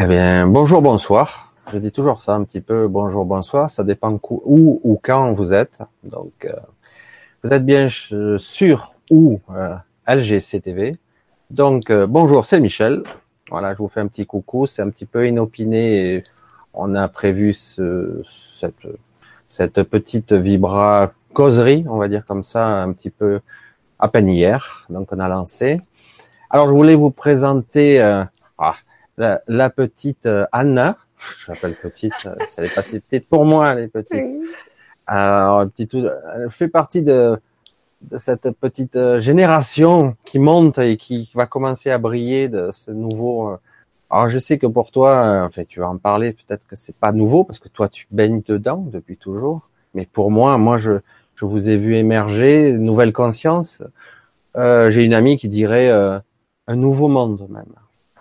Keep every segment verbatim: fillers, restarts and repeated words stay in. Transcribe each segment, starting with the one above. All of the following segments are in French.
Eh bien, bonjour, bonsoir. Je dis toujours ça un petit peu, bonjour, bonsoir. Ça dépend où ou quand vous êtes. Donc, euh, vous êtes bien sur ou euh, L G C T V. Donc, euh, bonjour, c'est Michel. Voilà, je vous fais un petit coucou. C'est un petit peu inopiné. Et on a prévu ce, cette, cette petite vibra causerie, on va dire comme ça, un petit peu à peine hier. Donc, on a lancé. Alors, je voulais vous présenter euh, ah, la, la petite Anna. Je l'appelle petite, ça n'est pas si petite pour moi, les petites. Alors, petite, elle fait partie de, de cette petite génération qui monte et qui va commencer à briller de ce nouveau. Alors, je sais que pour toi, en fait, tu vas en parler. Peut-être que c'est pas nouveau parce que toi, tu baignes dedans depuis toujours. Mais pour moi, moi, je, je vous ai vu émerger, une nouvelle conscience. Euh, j'ai une amie qui dirait euh, un nouveau monde même.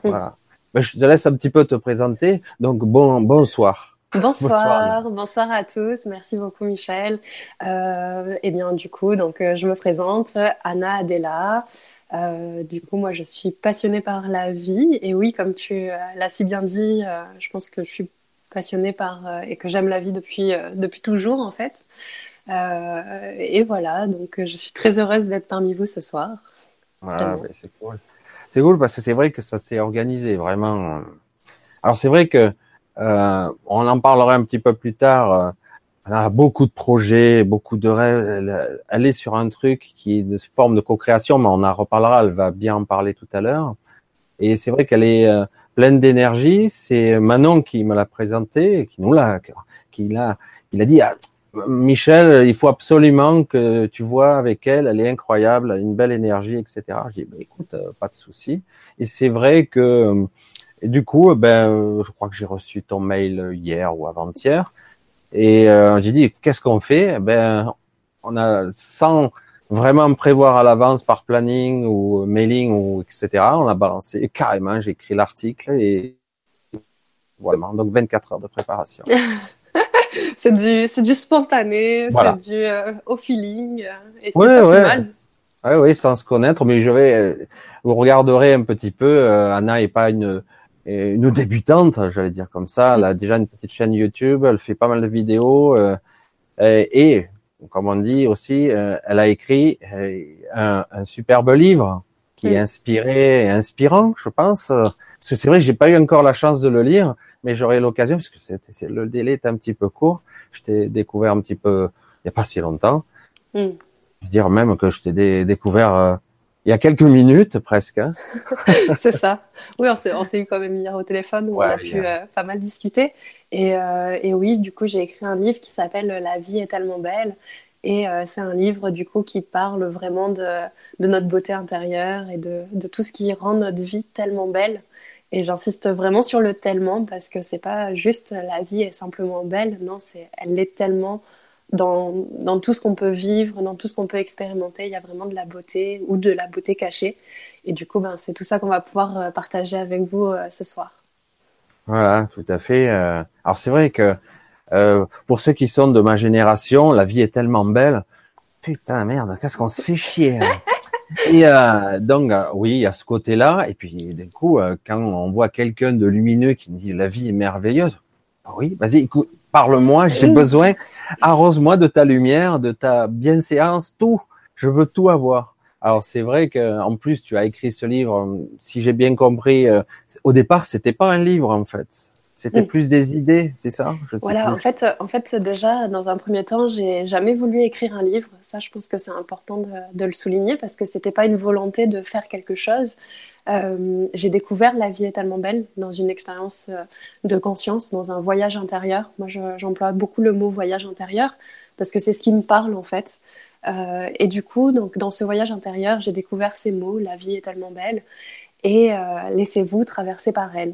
Voilà. Ben, je te laisse un petit peu te présenter. Donc, bon, bonsoir. Bonsoir, bonsoir, bonsoir à tous. Merci beaucoup, Michel. Euh, eh bien, du coup, donc, je me présente, Anna Adela. Euh, du coup, moi, je suis passionnée par la vie. Et oui, comme tu euh, l'as si bien dit, euh, je pense que je suis passionnée par euh, et que j'aime la vie depuis euh, depuis toujours, en fait. Euh, et voilà, donc, je suis très heureuse d'être parmi vous ce soir. Voilà, ouais, c'est cool. C'est cool parce que c'est vrai que ça s'est organisé vraiment. Alors c'est vrai que euh, on en parlera un petit peu plus tard. Elle a beaucoup de projets, beaucoup de rêves. Elle est sur un truc qui est une forme de co-création, mais on en reparlera. Elle va bien en parler tout à l'heure. Et c'est vrai qu'elle est euh, pleine d'énergie. C'est Manon qui me l'a présentée, qui nous l'a, qui l'a, il a dit ah, Michel, il faut absolument que tu vois avec elle, elle est incroyable, elle a une belle énergie, et cetera. Je dis, ben, écoute, pas de souci. Et c'est vrai que, du coup, ben, je crois que j'ai reçu ton mail hier ou avant-hier. Et euh, j'ai dit, qu'est-ce qu'on fait? Ben, on a, sans vraiment prévoir à l'avance par planning ou mailing ou et cetera, on a balancé carrément, j'ai écrit l'article et voilà. Donc, vingt-quatre heures de préparation. C'est du, c'est du spontané, voilà. C'est du euh, au feeling, et c'est ouais, pas ouais. Plus mal. Oui, oui, sans se connaître, mais je vais, vous regarderez un petit peu, euh, Anna n'est pas une, une débutante, j'allais dire comme ça, elle a déjà une petite chaîne YouTube, elle fait pas mal de vidéos, euh, et, et, comme on dit aussi, euh, elle a écrit euh, un, un superbe livre qui mmh. est inspiré et inspirant, je pense, parce que c'est vrai que j'ai pas eu encore la chance de le lire, mais j'aurai l'occasion, parce que c'est, c'est, le délai est un petit peu court. Je t'ai découvert un petit peu, il n'y a pas si longtemps. Mm. Je veux dire même que je t'ai dé- découvert euh, il y a quelques minutes, presque. Hein. C'est ça. Oui, on s'est, on s'est eu quand même hier au téléphone, où ouais, on a pu euh, pas mal discuter. Et, euh, et oui, du coup, j'ai écrit un livre qui s'appelle « La vie est tellement belle ». Et euh, c'est un livre, du coup, qui parle vraiment de, de notre beauté intérieure et de, de tout ce qui rend notre vie tellement belle. Et j'insiste vraiment sur le tellement parce que c'est pas juste la vie est simplement belle, non, c'est elle l'est tellement dans, dans tout ce qu'on peut vivre, dans tout ce qu'on peut expérimenter, il y a vraiment de la beauté ou de la beauté cachée. Et du coup, ben, c'est tout ça qu'on va pouvoir partager avec vous euh, ce soir. Voilà, tout à fait. Alors c'est vrai que euh, pour ceux qui sont de ma génération, la vie est tellement belle. Putain, merde, qu'est-ce qu'on se fait chier hein. Et euh, donc, euh, oui, il y a ce côté-là. Et puis, d'un coup, euh, quand on voit quelqu'un de lumineux qui me dit « La vie est merveilleuse », oui, vas-y, écoute, parle-moi, j'ai besoin, arrose-moi de ta lumière, de ta bienséance, tout. Je veux tout avoir. Alors, c'est vrai qu'en plus, tu as écrit ce livre, si j'ai bien compris, euh, au départ, c'était pas un livre, en fait. C'était mmh. plus des idées, c'est ça? Je Voilà, en fait, en fait, déjà, dans un premier temps, j'ai jamais voulu écrire un livre. Ça, je pense que c'est important de, de le souligner parce que c'était pas une volonté de faire quelque chose. Euh, j'ai découvert La vie est tellement belle dans une expérience de conscience, dans un voyage intérieur. Moi, je, j'emploie beaucoup le mot voyage intérieur parce que c'est ce qui me parle, en fait. Euh, et du coup, donc, dans ce voyage intérieur, j'ai découvert ces mots, la vie est tellement belle et euh, laissez-vous traverser par elle.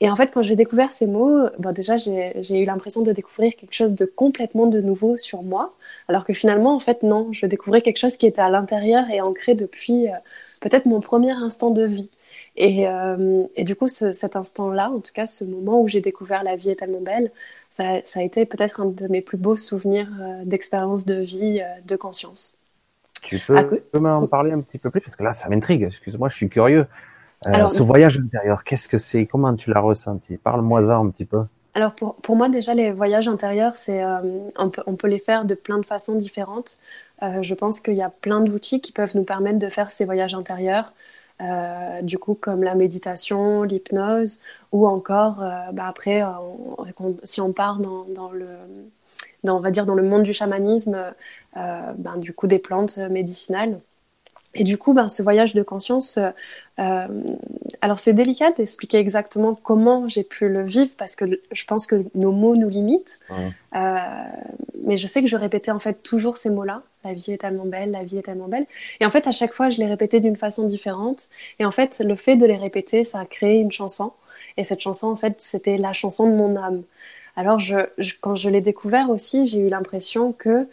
Et en fait, quand j'ai découvert ces mots, bon, déjà, j'ai, j'ai eu l'impression de découvrir quelque chose de complètement de nouveau sur moi, alors que finalement, en fait, non, je découvrais quelque chose qui était à l'intérieur et ancré depuis euh, peut-être mon premier instant de vie. Et, euh, et du coup, ce, cet instant-là, en tout cas, ce moment où j'ai découvert La vie est tellement belle, ça, ça a été peut-être un de mes plus beaux souvenirs euh, d'expérience de vie, euh, de conscience. Tu peux, à... peux m'en parler un petit peu plus, parce que là, ça m'intrigue. Excuse-moi, je suis curieux. Alors, alors ce voyage intérieur, qu'est-ce que c'est? Comment tu l'as ressenti? Parle-moi-en un petit peu. Alors pour, pour moi déjà les voyages intérieurs, c'est euh, on peut, on peut les faire de plein de façons différentes. Euh, je pense qu'il y a plein d'outils qui peuvent nous permettre de faire ces voyages intérieurs. Euh, du coup, comme la méditation, l'hypnose, ou encore, euh, bah après, euh, on, si on part dans, dans le, dans, on va dire dans le monde du chamanisme, euh, bah, du coup, des plantes médicinales. Et du coup, bah, ce voyage de conscience, euh, alors c'est délicat d'expliquer exactement comment j'ai pu le vivre, parce que je pense que nos mots nous limitent. Mmh. Euh, mais je sais que je répétais en fait toujours ces mots-là. La vie est tellement belle, la vie est tellement belle. Et en fait, à chaque fois, je les répétais d'une façon différente. Et en fait, le fait de les répéter, ça a créé une chanson. Et cette chanson, en fait, c'était la chanson de mon âme. Alors, je, je, quand je l'ai découvert aussi, j'ai eu l'impression que...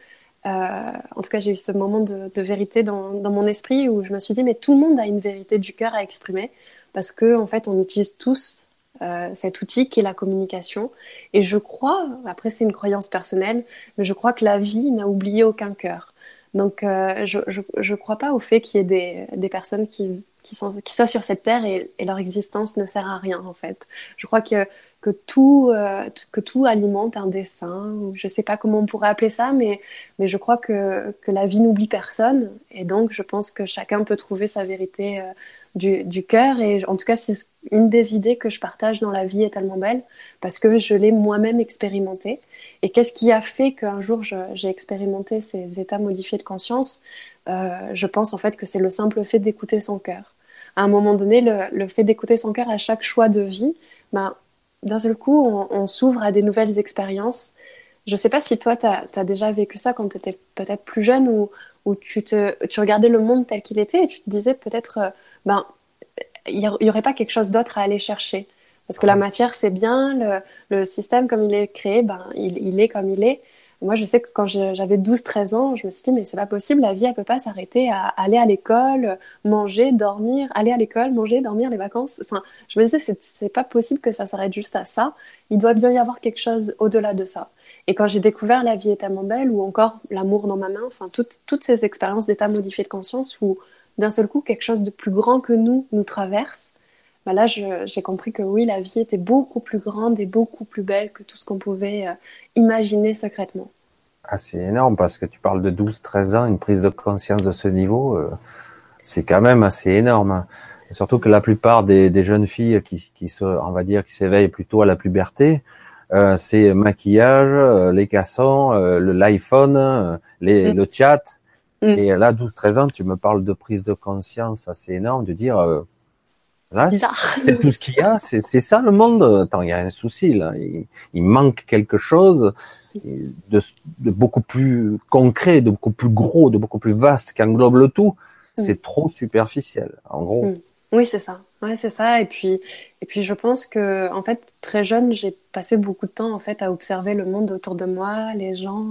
Euh, en tout cas, j'ai eu ce moment de, de vérité dans, dans mon esprit où je me suis dit, mais tout le monde a une vérité du cœur à exprimer. Parce qu'en fait, on utilise tous euh, cet outil qui est la communication. Et je crois, après c'est une croyance personnelle, mais je crois que la vie n'a oublié aucun cœur. Donc, euh, je, je, je crois pas au fait qu'il y ait des, des personnes qui, qui, sont, qui soient sur cette terre et, et leur existence ne sert à rien, en fait. Je crois que, que, tout, euh, que tout alimente un dessein. Je sais pas comment on pourrait appeler ça, mais, mais je crois que, que la vie n'oublie personne. Et donc, je pense que chacun peut trouver sa vérité euh, du, du cœur. Et en tout cas, c'est une des idées que je partage dans La vie est tellement belle, parce que je l'ai moi-même expérimentée. Et qu'est-ce qui a fait qu'un jour je, j'ai expérimenté ces états modifiés de conscience? euh, Je pense en fait que c'est le simple fait d'écouter son cœur. À un moment donné, le, le fait d'écouter son cœur à chaque choix de vie, ben, d'un seul coup, on, on s'ouvre à des nouvelles expériences. Je ne sais pas si toi, tu as déjà vécu ça quand tu étais peut-être plus jeune, ou, ou tu, te, tu regardais le monde tel qu'il était et tu te disais peut-être ben, il n'y aurait pas quelque chose d'autre à aller chercher. Parce que la matière, c'est bien, le, le système, comme il est créé, ben, il, il est comme il est. Moi, je sais que quand je, j'avais douze treize ans, je me suis dit, mais c'est pas possible, la vie, elle peut pas s'arrêter à aller à l'école, manger, dormir, aller à l'école, manger, dormir, les vacances. Enfin, je me disais, c'est, c'est pas possible que ça s'arrête juste à ça. Il doit bien y avoir quelque chose au-delà de ça. Et quand j'ai découvert La vie est tellement belle, ou encore L'amour dans ma main, enfin, toutes, toutes ces expériences d'état modifié de conscience où, d'un seul coup, quelque chose de plus grand que nous nous traverse, ben là, je, j'ai compris que oui, la vie était beaucoup plus grande et beaucoup plus belle que tout ce qu'on pouvait euh, imaginer secrètement. Ah, c'est énorme, parce que tu parles de douze treize ans, une prise de conscience de ce niveau, euh, c'est quand même assez énorme. Et surtout que la plupart des, des jeunes filles qui, qui se, on va dire, qui s'éveillent plutôt à la puberté, euh, c'est maquillage, euh, les cassons, euh, le, l'iPhone, euh, les, mmh. le chat. Mmh. Et là, douze treize ans, tu me parles de prise de conscience assez énorme, de dire... Euh, Là, c'est, c'est tout ce qu'il y a, c'est, c'est ça le monde. Attends, il y a un souci là, il, il manque quelque chose de, de beaucoup plus concret, de beaucoup plus gros, de beaucoup plus vaste, qui englobe le tout. C'est mm. trop superficiel, en gros. Mm. Oui, c'est ça. Ouais, c'est ça. Et puis, et puis, je pense que, en fait, très jeune, j'ai passé beaucoup de temps en fait à observer le monde autour de moi, les gens.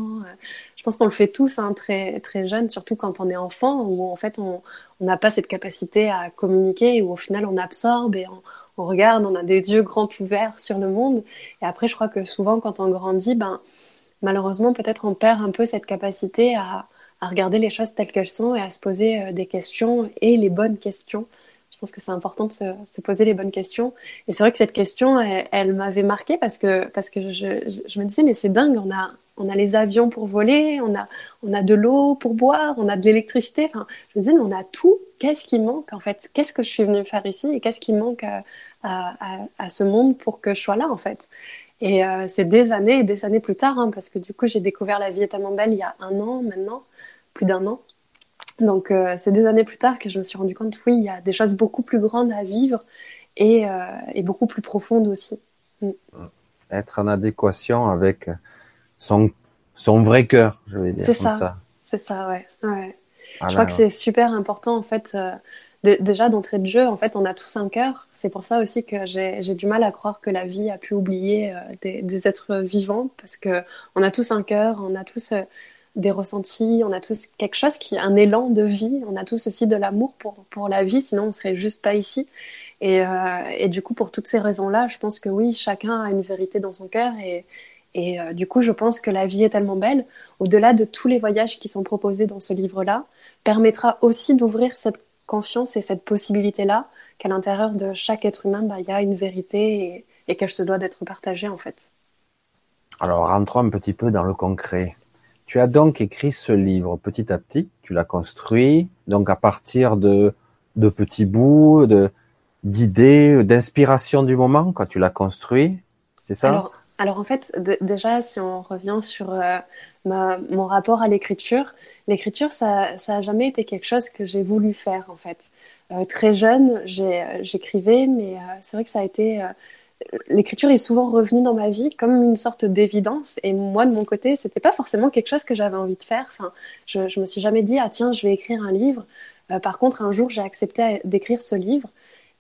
Je pense qu'on le fait tous, hein, très très jeune, surtout quand on est enfant, où en fait on on n'a pas cette capacité à communiquer, où au final on absorbe et on, on regarde, on a des yeux grands ouverts sur le monde. Et après, je crois que souvent quand on grandit, ben malheureusement peut-être on perd un peu cette capacité à à regarder les choses telles qu'elles sont et à se poser euh, des questions, et les bonnes questions. Je pense que c'est important de se, se poser les bonnes questions. Et c'est vrai que cette question, elle, elle m'avait marquée, parce que, parce que je, je, je me disais, mais c'est dingue, on a, on a les avions pour voler, on a, on a de l'eau pour boire, on a de l'électricité. Enfin, je me disais, mais on a tout. Qu'est-ce qui manque, en fait? Qu'est-ce que je suis venue faire ici? Et qu'est-ce qui manque à, à, à, à ce monde pour que je sois là, en fait? Et euh, c'est des années et des années plus tard, hein, parce que du coup, j'ai découvert La vie est tellement belle il y a un an maintenant, plus d'un an. Donc, euh, c'est des années plus tard que je me suis rendu compte, oui, il y a des choses beaucoup plus grandes à vivre et, euh, et beaucoup plus profondes aussi. Mm. Être en adéquation avec son, son vrai cœur, je vais dire. C'est comme ça, ça, c'est ça, ouais. ouais. Ah je là, crois ouais. que c'est super important, en fait, euh, de, déjà d'entrée de jeu. En fait, on a tous un cœur. C'est pour ça aussi que j'ai, j'ai du mal à croire que la vie a pu oublier euh, des, des êtres vivants, parce qu'on a tous un cœur, on a tous... Euh, des ressentis, on a tous quelque chose qui, un élan de vie, on a tous aussi de l'amour pour, pour la vie, sinon on serait juste pas ici. Et, euh, et du coup, pour toutes ces raisons-là, je pense que oui, chacun a une vérité dans son cœur, et, et euh, du coup, je pense que La vie est tellement belle, au-delà de tous les voyages qui sont proposés dans ce livre-là, permettra aussi d'ouvrir cette conscience et cette possibilité-là qu'à l'intérieur de chaque être humain, bah, y a une vérité et, et qu'elle se doit d'être partagée, en fait. Alors, rentrons un petit peu dans le concret. Tu as donc écrit ce livre petit à petit, tu l'as construit, donc à partir de, de petits bouts, de, d'idées, d'inspiration du moment, quand tu l'as construit, c'est ça ? Alors, alors en fait, d- déjà, si on revient sur euh, ma, mon rapport à l'écriture, l'écriture, ça n'a jamais été quelque chose que j'ai voulu faire, en fait. Euh, très jeune, j'ai, j'écrivais, mais euh, c'est vrai que ça a été... Euh, l'écriture est souvent revenue dans ma vie comme une sorte d'évidence, et moi de mon côté c'était pas forcément quelque chose que j'avais envie de faire. Enfin, je, je me suis jamais dit ah tiens je vais écrire un livre, euh, par contre un jour j'ai accepté d'écrire ce livre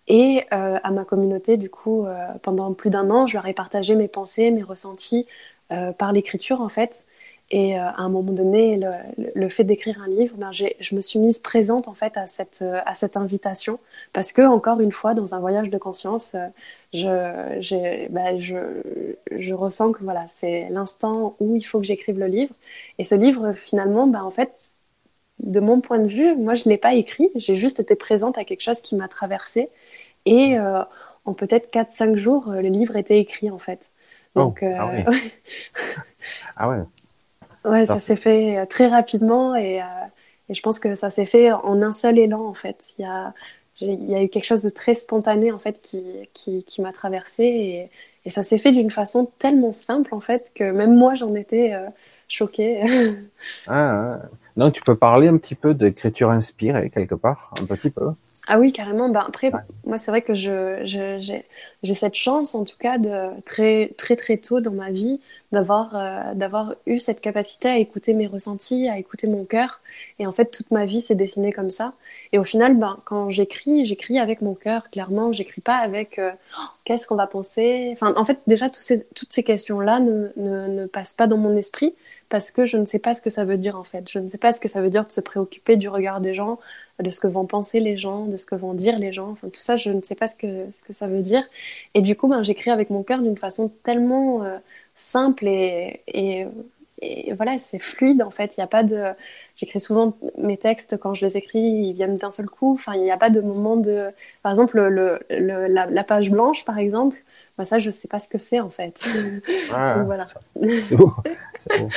et euh, à ma communauté du coup euh, pendant plus d'un an je leur ai partagé mes pensées, mes ressentis euh, par l'écriture en fait. Et euh, à un moment donné, le, le fait d'écrire un livre, ben j'ai, je me suis mise présente en fait à cette à cette invitation parce que encore une fois, dans un voyage de conscience, je j'ai, ben je je ressens que voilà, c'est l'instant où il faut que j'écrive le livre. Et ce livre, finalement, ben en fait, de mon point de vue, moi je l'ai pas écrit, j'ai juste été présente à quelque chose qui m'a traversée. Et euh, en peut-être quatre cinq jours, le livre était écrit en fait. Donc, oh, euh, ah oui. Ah ouais. Ouais, ça s'est fait très rapidement et, euh, et je pense que ça s'est fait en un seul élan en fait. Il y a, il y a eu quelque chose de très spontané en fait qui, qui, qui m'a traversée et, et ça s'est fait d'une façon tellement simple en fait que même moi j'en étais euh, choquée. Ah, donc tu peux parler un petit peu d'écriture inspirée quelque part, un petit peu ? Ah oui, carrément. Ben après, ouais. Moi, c'est vrai que je, je, j'ai, j'ai cette chance, en tout cas, de très, très, très tôt dans ma vie, d'avoir, euh, d'avoir eu cette capacité à écouter mes ressentis, à écouter mon cœur. Et en fait, toute ma vie s'est dessinée comme ça. Et au final, ben, quand j'écris, j'écris avec mon cœur. Clairement, j'écris pas avec euh, oh, qu'est-ce qu'on va penser. Enfin, en fait, déjà, tout ces, toutes ces questions-là ne, ne, ne passent pas dans mon esprit parce que je ne sais pas ce que ça veut dire, en fait. Je ne sais pas ce que ça veut dire de se préoccuper du regard des gens, de ce que vont penser les gens, de ce que vont dire les gens, enfin tout ça je ne sais pas ce que, ce que ça veut dire et du coup ben, j'écris avec mon cœur d'une façon tellement euh, simple et, et, et voilà c'est fluide en fait, il n'y a pas de... J'écris souvent mes textes, quand je les écris ils viennent d'un seul coup, enfin il n'y a pas de moment de... Par exemple le, le, la, la page blanche par exemple, ben, ça je ne sais pas ce que c'est en fait. Ah, donc voilà. C'est beau, c'est beau.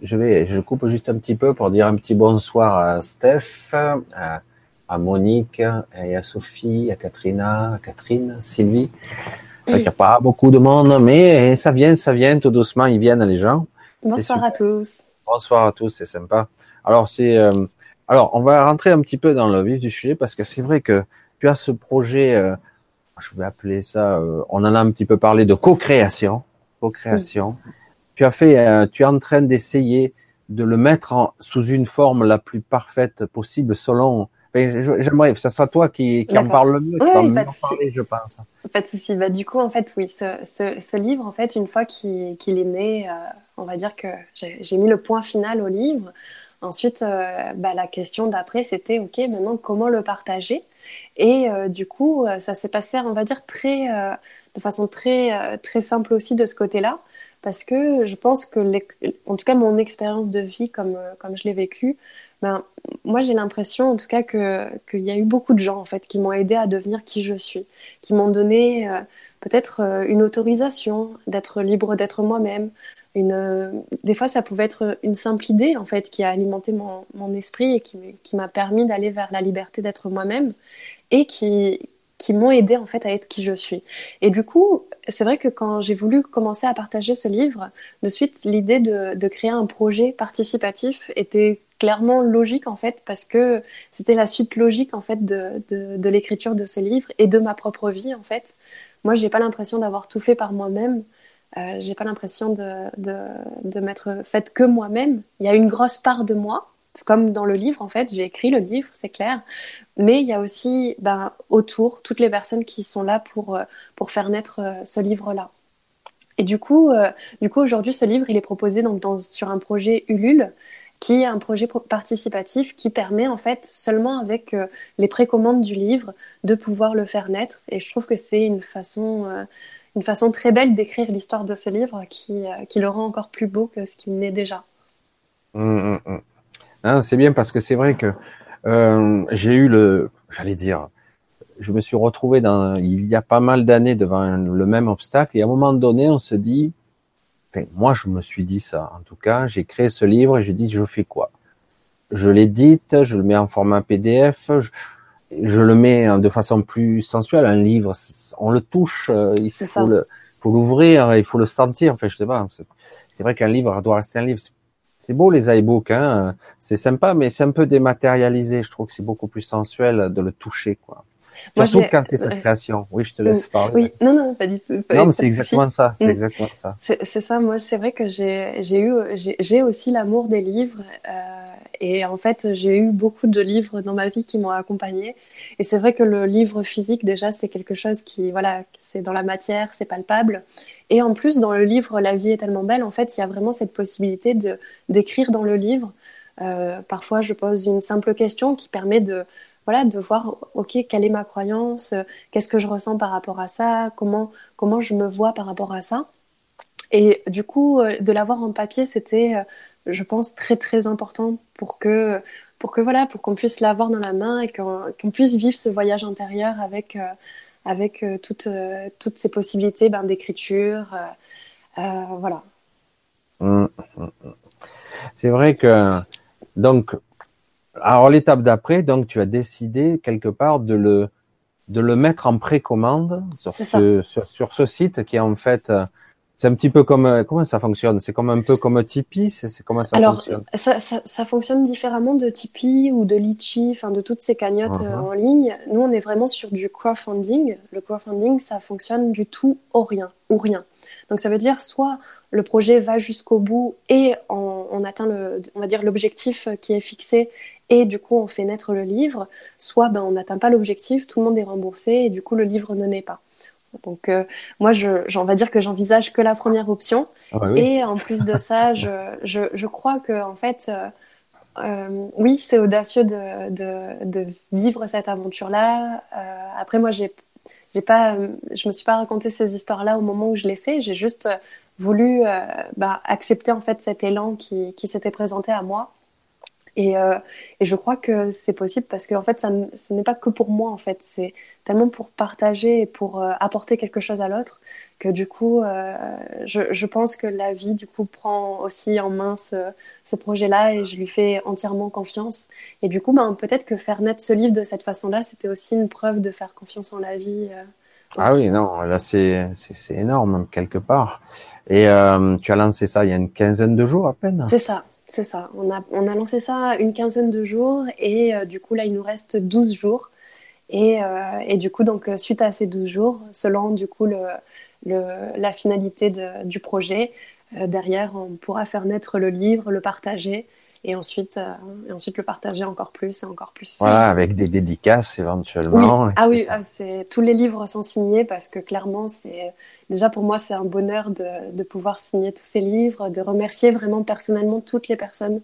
Je vais, je coupe juste un petit peu pour dire un petit bonsoir à Steph, à, à Monique, et à Sophie, à Katrina, à Catherine, Sylvie. Il n'y a pas beaucoup de monde, mais ça vient, ça vient, tout doucement, ils viennent les gens. Bonsoir à tous. Bonsoir à tous, c'est sympa. Alors, c'est, euh, alors, on va rentrer un petit peu dans le vif du sujet parce que c'est vrai que tu as ce projet, euh, je vais appeler ça, euh, on en a un petit peu parlé de co-création, co-création. Oui. Tu as fait, euh, tu es en train d'essayer de le mettre en, sous une forme la plus parfaite possible selon. Enfin, je, j'aimerais que ce soit toi qui, qui en parle le mieux, oui, qui oui, en parler, je pense. Pas de souci. Bah, du coup, en fait, oui, ce, ce, ce livre, en fait, une fois qu'il, qu'il est né, euh, on va dire que j'ai, j'ai mis le point final au livre. Ensuite, euh, bah, la question d'après, c'était ok, maintenant comment le partager ? Et euh, du coup, ça s'est passé, on va dire très, euh, de façon très, très simple aussi de ce côté-là. Parce que je pense que, en tout cas, mon expérience de vie, comme, comme je l'ai vécue, ben, moi, j'ai l'impression, en tout cas, que, qu'il y a eu beaucoup de gens, en fait, qui m'ont aidée à devenir qui je suis, qui m'ont donné euh, peut-être euh, une autorisation d'être libre, d'être moi-même. Une, euh, des fois, ça pouvait être une simple idée, en fait, qui a alimenté mon, mon esprit et qui, qui m'a permis d'aller vers la liberté d'être moi-même et qui... qui m'ont aidée en fait à être qui je suis. Et du coup, c'est vrai que quand j'ai voulu commencer à partager ce livre, de suite l'idée de, de créer un projet participatif était clairement logique en fait, parce que c'était la suite logique en fait de, de, de l'écriture de ce livre et de ma propre vie en fait. Moi, j'ai pas l'impression d'avoir tout fait par moi-même. Euh, j'ai pas l'impression de, de, de m'être faite que moi-même. Il y a une grosse part de moi. Comme dans le livre, en fait, j'ai écrit le livre, c'est clair. Mais il y a aussi, ben, autour, toutes les personnes qui sont là pour, pour faire naître ce livre-là. Et du coup, euh, du coup aujourd'hui, ce livre, il est proposé donc, dans, sur un projet Ulule, qui est un projet participatif qui permet, en fait, seulement avec euh, les précommandes du livre, de pouvoir le faire naître. Et je trouve que c'est une façon, euh, une façon très belle d'écrire l'histoire de ce livre qui, euh, qui le rend encore plus beau que ce qu'il n'est déjà. Mmh, mmh. Hein, c'est bien parce que c'est vrai que Euh, j'ai eu le, j'allais dire, je me suis retrouvé dans, il y a pas mal d'années devant le même obstacle. Et à un moment donné, on se dit, enfin, moi je me suis dit ça. En tout cas, j'ai créé ce livre et j'ai dit, je fais quoi? Je l'édite, je le mets en format P D F, je, je le mets de façon plus sensuelle. Un livre, on le touche, il faut le, faut l'ouvrir, il faut le sentir. Enfin, je sais pas. C'est vrai qu'un livre doit rester un livre. C'est beau les iBooks, hein, c'est sympa, mais c'est un peu dématérialisé. Je trouve que c'est beaucoup plus sensuel de le toucher, quoi. Moi, surtout quand c'est sa création. Oui, je te laisse parler. Oui, non, non, pas du tout. Pas non, mais c'est exactement, si. mmh. exactement ça. C'est exactement ça. C'est ça. Moi, c'est vrai que j'ai, j'ai eu, j'ai, j'ai aussi l'amour des livres. Euh, et en fait, j'ai eu beaucoup de livres dans ma vie qui m'ont accompagnée. Et c'est vrai que le livre physique, déjà, c'est quelque chose qui, voilà, c'est dans la matière, c'est palpable. Et en plus, dans le livre, la vie est tellement belle. En fait, il y a vraiment cette possibilité de d'écrire dans le livre. Euh, parfois, je pose une simple question qui permet de Voilà, de voir, ok, quelle est ma croyance, euh, qu'est-ce que je ressens par rapport à ça, comment, comment je me vois par rapport à ça. Et du coup, euh, de l'avoir en papier, c'était, euh, je pense, très très important pour que, pour que voilà, pour qu'on puisse l'avoir dans la main et qu'on, qu'on puisse vivre ce voyage intérieur avec, euh, avec euh, toutes, euh, toutes ces possibilités ben, d'écriture, euh, euh, voilà. C'est vrai que, donc, alors l'étape d'après, donc tu as décidé quelque part de le de le mettre en précommande sur ce, sur, sur ce site qui est en fait c'est un petit peu comme comment ça fonctionne, c'est comme un peu comme Tipeee, c'est, c'est comment ça Alors, fonctionne Alors ça, ça ça fonctionne différemment de Tipeee ou de Litchi, enfin de toutes ces cagnottes uh-huh. en ligne. Nous on est vraiment sur du crowdfunding. Le crowdfunding ça fonctionne du tout au rien ou rien. Donc ça veut dire soit le projet va jusqu'au bout et on, on atteint le on va dire l'objectif qui est fixé. Et du coup, on fait naître le livre, soit ben, on n'atteint pas l'objectif, tout le monde est remboursé, et du coup, le livre ne naît pas. Donc, euh, moi, je, j'en va dire que j'envisage que la première option. Ah bah oui. Et en plus de ça, je, je, je crois que, en fait, euh, euh, oui, c'est audacieux de, de, de vivre cette aventure-là. Euh, après, moi, j'ai, j'ai pas, je me suis pas raconté ces histoires-là au moment où je l'ai fait. J'ai juste voulu euh, bah, accepter, en fait, cet élan qui, qui s'était présenté à moi. Et, euh, et je crois que c'est possible parce que en fait, ça, ce n'est pas que pour moi en fait, c'est tellement pour partager et pour euh, apporter quelque chose à l'autre que du coup, euh, je, je pense que la vie du coup prend aussi en main ce, ce projet-là et je lui fais entièrement confiance. Et du coup, ben peut-être que faire naître ce livre de cette façon-là, c'était aussi une preuve de faire confiance en la vie. Euh, ah oui, non, là c'est c'est, c'est énorme quelque part. Et euh, tu as lancé ça il y a une quinzaine de jours à peine. C'est ça. C'est ça, on a, on a lancé ça une quinzaine de jours et euh, du coup là il nous reste douze jours et, euh, et du coup donc suite à ces douze jours, selon du coup le, le, la finalité de, du projet, euh, derrière on pourra faire naître le livre, le partager et ensuite, euh, et ensuite le partager encore plus et encore plus. Voilà, avec des dédicaces éventuellement. Oui. Ah oui, ah, c'est, tous les livres sont signés parce que clairement c'est... Déjà, pour moi, c'est un bonheur de, de pouvoir signer tous ces livres, de remercier vraiment personnellement toutes les personnes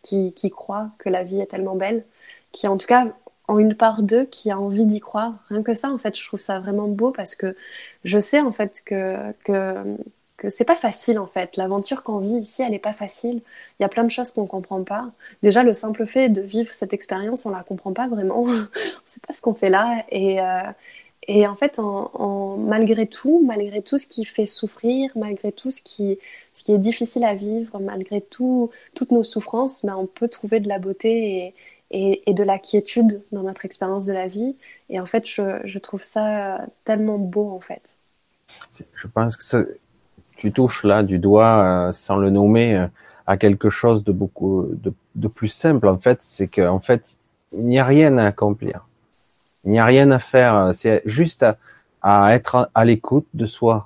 qui, qui croient que la vie est tellement belle, qui, en tout cas, ont une part d'eux qui a envie d'y croire. Rien que ça, en fait, je trouve ça vraiment beau parce que je sais, en fait, que, que, que c'est pas facile, en fait. L'aventure qu'on vit ici, elle est pas facile. Il y a plein de choses qu'on comprend pas. Déjà, le simple fait de vivre cette expérience, on la comprend pas vraiment. On sait pas ce qu'on fait là et... Euh, Et en fait, en, en, malgré tout, malgré tout ce qui fait souffrir, malgré tout ce qui, ce qui est difficile à vivre, malgré tout, toutes nos souffrances, ben, on peut trouver de la beauté et, et, et de la quiétude dans notre expérience de la vie. Et en fait, je, je trouve ça tellement beau, en fait. Je pense que ça, tu touches là du doigt, euh, sans le nommer, euh, à quelque chose de beaucoup de, de plus simple, en fait. C'est qu'en fait, il n'y a rien à accomplir. Il n'y a rien à faire, c'est juste à, à être à l'écoute de soi.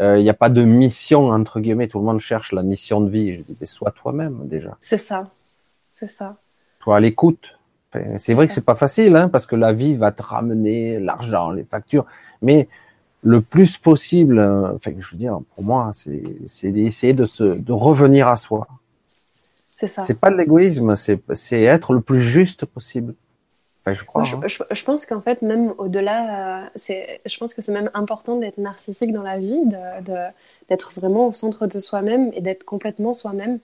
Euh, il n'y a pas de mission, entre guillemets, tout le monde cherche la mission de vie. Je dis, mais sois toi-même déjà. C'est ça, c'est ça. Sois à l'écoute. C'est, c'est vrai ça. Que c'est pas facile, hein, parce que la vie va te ramener l'argent, les factures, mais le plus possible, euh, enfin, je veux dire, pour moi, c'est, c'est d'essayer de, se, de revenir à soi. C'est ça. C'est pas de l'égoïsme, c'est, c'est être le plus juste possible. Je, crois, je, je, je pense qu'en fait, même au-delà, euh, c'est, je pense que c'est même important d'être narcissique dans la vie, de, de, d'être vraiment au centre de soi-même et d'être complètement soi-même.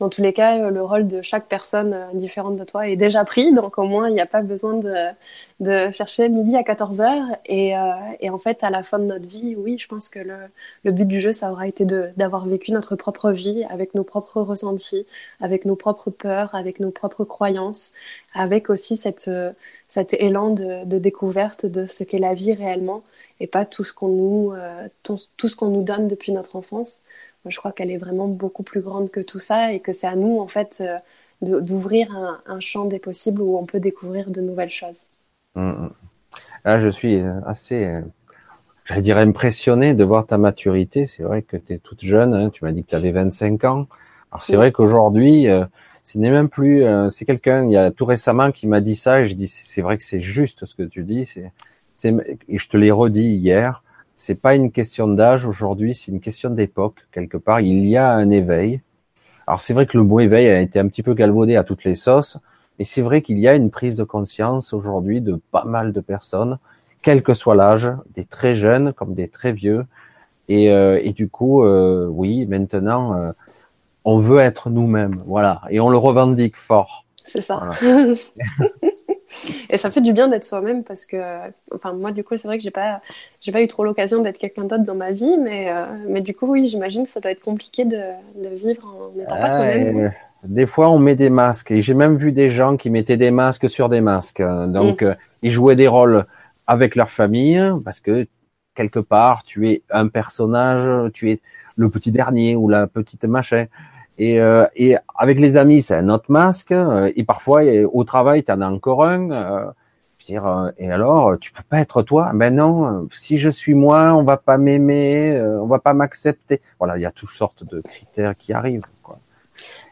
dans tous les cas, le rôle de chaque personne différente de toi est déjà pris. Donc, au moins, il n'y a pas besoin de, de chercher midi à quatorze heures. Et, euh, et en fait, à la fin de notre vie, oui, je pense que le, le but du jeu, ça aura été de, d'avoir vécu notre propre vie avec nos propres ressentis, avec nos propres peurs, avec nos propres croyances, avec aussi cette, cet élan de, de découverte de ce qu'est la vie réellement et pas tout ce qu'on nous, euh, tout, tout ce qu'on nous donne depuis notre enfance. Je crois qu'elle est vraiment beaucoup plus grande que tout ça et que c'est à nous, en fait, euh, de, d'ouvrir un, un champ des possibles où on peut découvrir de nouvelles choses. Mmh. Là, je suis assez, euh, j'allais dire, impressionné de voir ta maturité. C'est vrai que tu es toute jeune, hein. Tu m'as dit que tu avais vingt-cinq ans. Alors, c'est oui. vrai qu'aujourd'hui, euh, ce n'est même plus... Euh, c'est quelqu'un, il y a tout récemment, qui m'a dit ça et je dis, c'est vrai que c'est juste ce que tu dis. C'est, c'est, et je te l'ai redit hier. C'est pas une question d'âge aujourd'hui, c'est une question d'époque, quelque part. Il y a un éveil. Alors, c'est vrai que le mot éveil a été un petit peu galvaudé à toutes les sauces, mais c'est vrai qu'il y a une prise de conscience aujourd'hui de pas mal de personnes, quel que soit l'âge, des très jeunes comme des très vieux. Et, euh, et du coup, euh, oui, maintenant, euh, on veut être nous-mêmes, voilà. Et on le revendique fort. C'est ça. Voilà. Et ça fait du bien d'être soi-même parce que, enfin, moi du coup c'est vrai que j'ai pas, j'ai pas eu trop l'occasion d'être quelqu'un d'autre dans ma vie, mais, euh, mais du coup oui, j'imagine que ça doit être compliqué de, de vivre en n'étant ah, pas soi-même. Des fois on met des masques et j'ai même vu des gens qui mettaient des masques sur des masques, donc mmh. euh, ils jouaient des rôles avec leur famille parce que quelque part tu es un personnage, tu es le petit dernier ou la petite machin. Et, euh, et avec les amis, c'est un autre masque. Euh, et parfois, et au travail, tu en as encore un. Euh, je veux dire, euh, et alors, tu peux pas être toi. Ben non, si je suis moi, on va pas m'aimer, euh, on va pas m'accepter. Voilà, il y a toutes sortes de critères qui arrivent, quoi.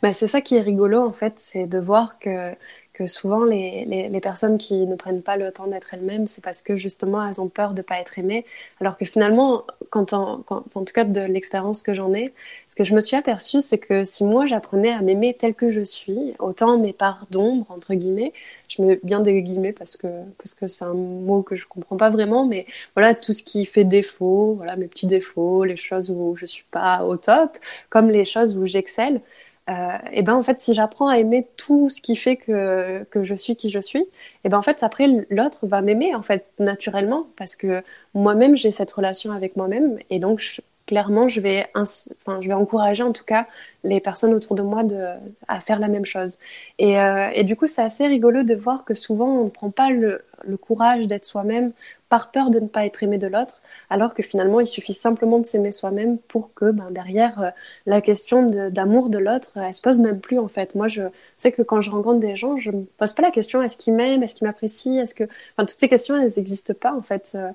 Ben, c'est ça qui est rigolo, en fait, c'est de voir que, que souvent, les, les, les personnes qui ne prennent pas le temps d'être elles-mêmes, c'est parce que, justement, elles ont peur de pas être aimées. Alors que finalement, quand en, quand, en tout cas de l'expérience que j'en ai, ce que je me suis aperçue, c'est que si moi, j'apprenais à m'aimer telle que je suis, autant mes parts d'ombre, entre guillemets, je mets bien des guillemets parce que, parce que c'est un mot que je comprends pas vraiment, mais voilà, tout ce qui fait défaut, voilà, mes petits défauts, les choses où je suis pas au top, comme les choses où j'excelle, Euh, et ben en fait si j'apprends à aimer tout ce qui fait que que je suis qui je suis, et ben en fait après l'autre va m'aimer en fait naturellement parce que moi-même j'ai cette relation avec moi-même et donc je, clairement je vais enfin je vais encourager en tout cas les personnes autour de moi de à faire la même chose et euh, et du coup c'est assez rigolo de voir que souvent on ne prend pas le le courage d'être soi-même par peur de ne pas être aimé de l'autre, alors que finalement, il suffit simplement de s'aimer soi-même pour que ben, derrière, euh, la question de, d'amour de l'autre, elle ne se pose même plus en fait. Moi, je sais que quand je rencontre des gens, je ne me pose pas la question, est-ce qu'ils m'aiment, est-ce qu'ils m'apprécient, est-ce que... Enfin, toutes ces questions, elles n'existent pas en fait. Euh,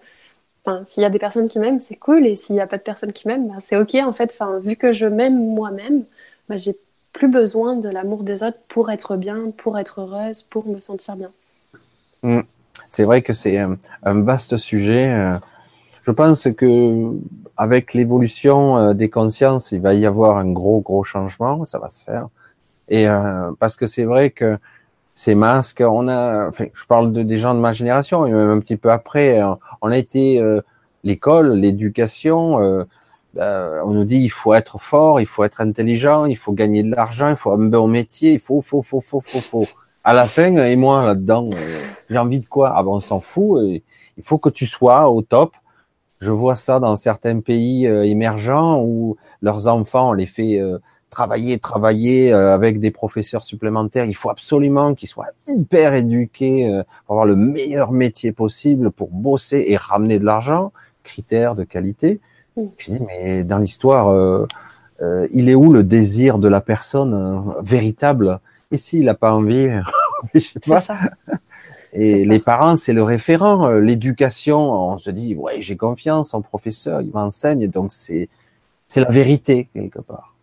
enfin, s'il y a des personnes qui m'aiment, c'est cool, et s'il n'y a pas de personnes qui m'aiment, ben, c'est ok en fait. Enfin, vu que je m'aime moi-même, ben, je n'ai plus besoin de l'amour des autres pour être bien, pour être heureuse, pour me sentir bien. Mm. C'est vrai que c'est un vaste sujet. Je pense que avec l'évolution des consciences, il va y avoir un gros, gros changement. Ça va se faire. Et euh, parce que c'est vrai que ces masques, on a. Enfin, je parle de des gens de ma génération, et même un petit peu après, on a été euh, l'école, l'éducation. Euh, euh, on nous dit il faut être fort, il faut être intelligent, il faut gagner de l'argent, il faut un bon métier, il faut, faut, faut, faut, faut, faut. À la fin, et moi là-dedans, euh, j'ai envie de quoi? Ah ben on s'en fout. Euh, il faut que tu sois au top. Je vois ça dans certains pays euh, émergents où leurs enfants on les fait euh, travailler, travailler euh, avec des professeurs supplémentaires. Il faut absolument qu'ils soient hyper éduqués euh, pour avoir le meilleur métier possible, pour bosser et ramener de l'argent. Critères de qualité. Je dis mais dans l'histoire, euh, euh, il est où le désir de la personne euh, véritable? Et s'il n'a pas envie, je sais pas. C'est ça. Et c'est ça. Les parents, c'est le référent. L'éducation, on se dit, ouais, j'ai confiance en professeur, il m'enseigne, donc c'est, c'est la vérité, quelque part.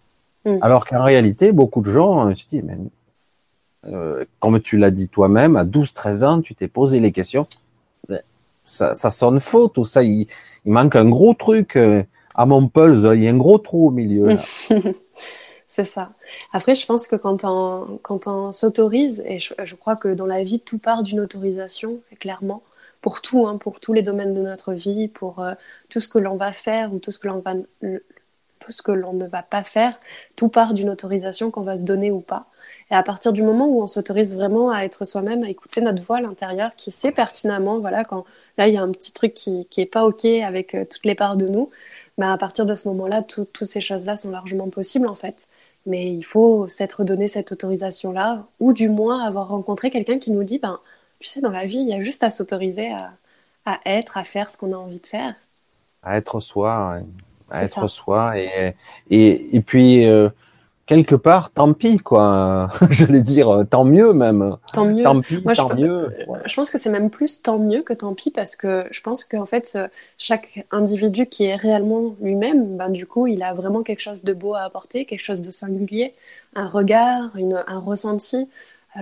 Mm. Alors qu'en réalité, beaucoup de gens se disent, mais, euh, comme tu l'as dit toi-même, à douze, treize ans, tu t'es posé les questions, ça, ça sonne faux, tout ça, il, il manque un gros truc. À mon puzzle, il y a un gros trou au milieu, là. C'est ça. Après, je pense que quand on, quand on s'autorise, et je, je crois que dans la vie, tout part d'une autorisation, clairement, pour tout, hein, pour tous les domaines de notre vie, pour euh, tout ce que l'on va faire ou tout ce que l'on va, peu ce que l'on ne va pas faire. Tout part d'une autorisation qu'on va se donner ou pas. Et à partir du moment où on s'autorise vraiment à être soi-même, à écouter notre voix à l'intérieur, qui sait pertinemment, voilà, quand là, il y a un petit truc qui qui est pas OK avec euh, toutes les parts de nous, bah, à partir de ce moment-là, toutes tout ces choses-là sont largement possibles, en fait. Mais il faut s'être donné cette autorisation-là, ou du moins avoir rencontré quelqu'un qui nous dit, ben, tu sais, dans la vie, il y a juste à s'autoriser à, à être, à faire ce qu'on a envie de faire. À être soi, ouais. à C'est être ça. soi. Et, et, et puis... Euh... Quelque part, tant pis, quoi. J'allais dire, tant mieux même. Tant mieux. Tant pis, Moi, tant je, mieux. Je pense que c'est même plus tant mieux que tant pis, parce que je pense qu'en fait, chaque individu qui est réellement lui-même, ben, du coup, il a vraiment quelque chose de beau à apporter, quelque chose de singulier, un regard, une, un ressenti,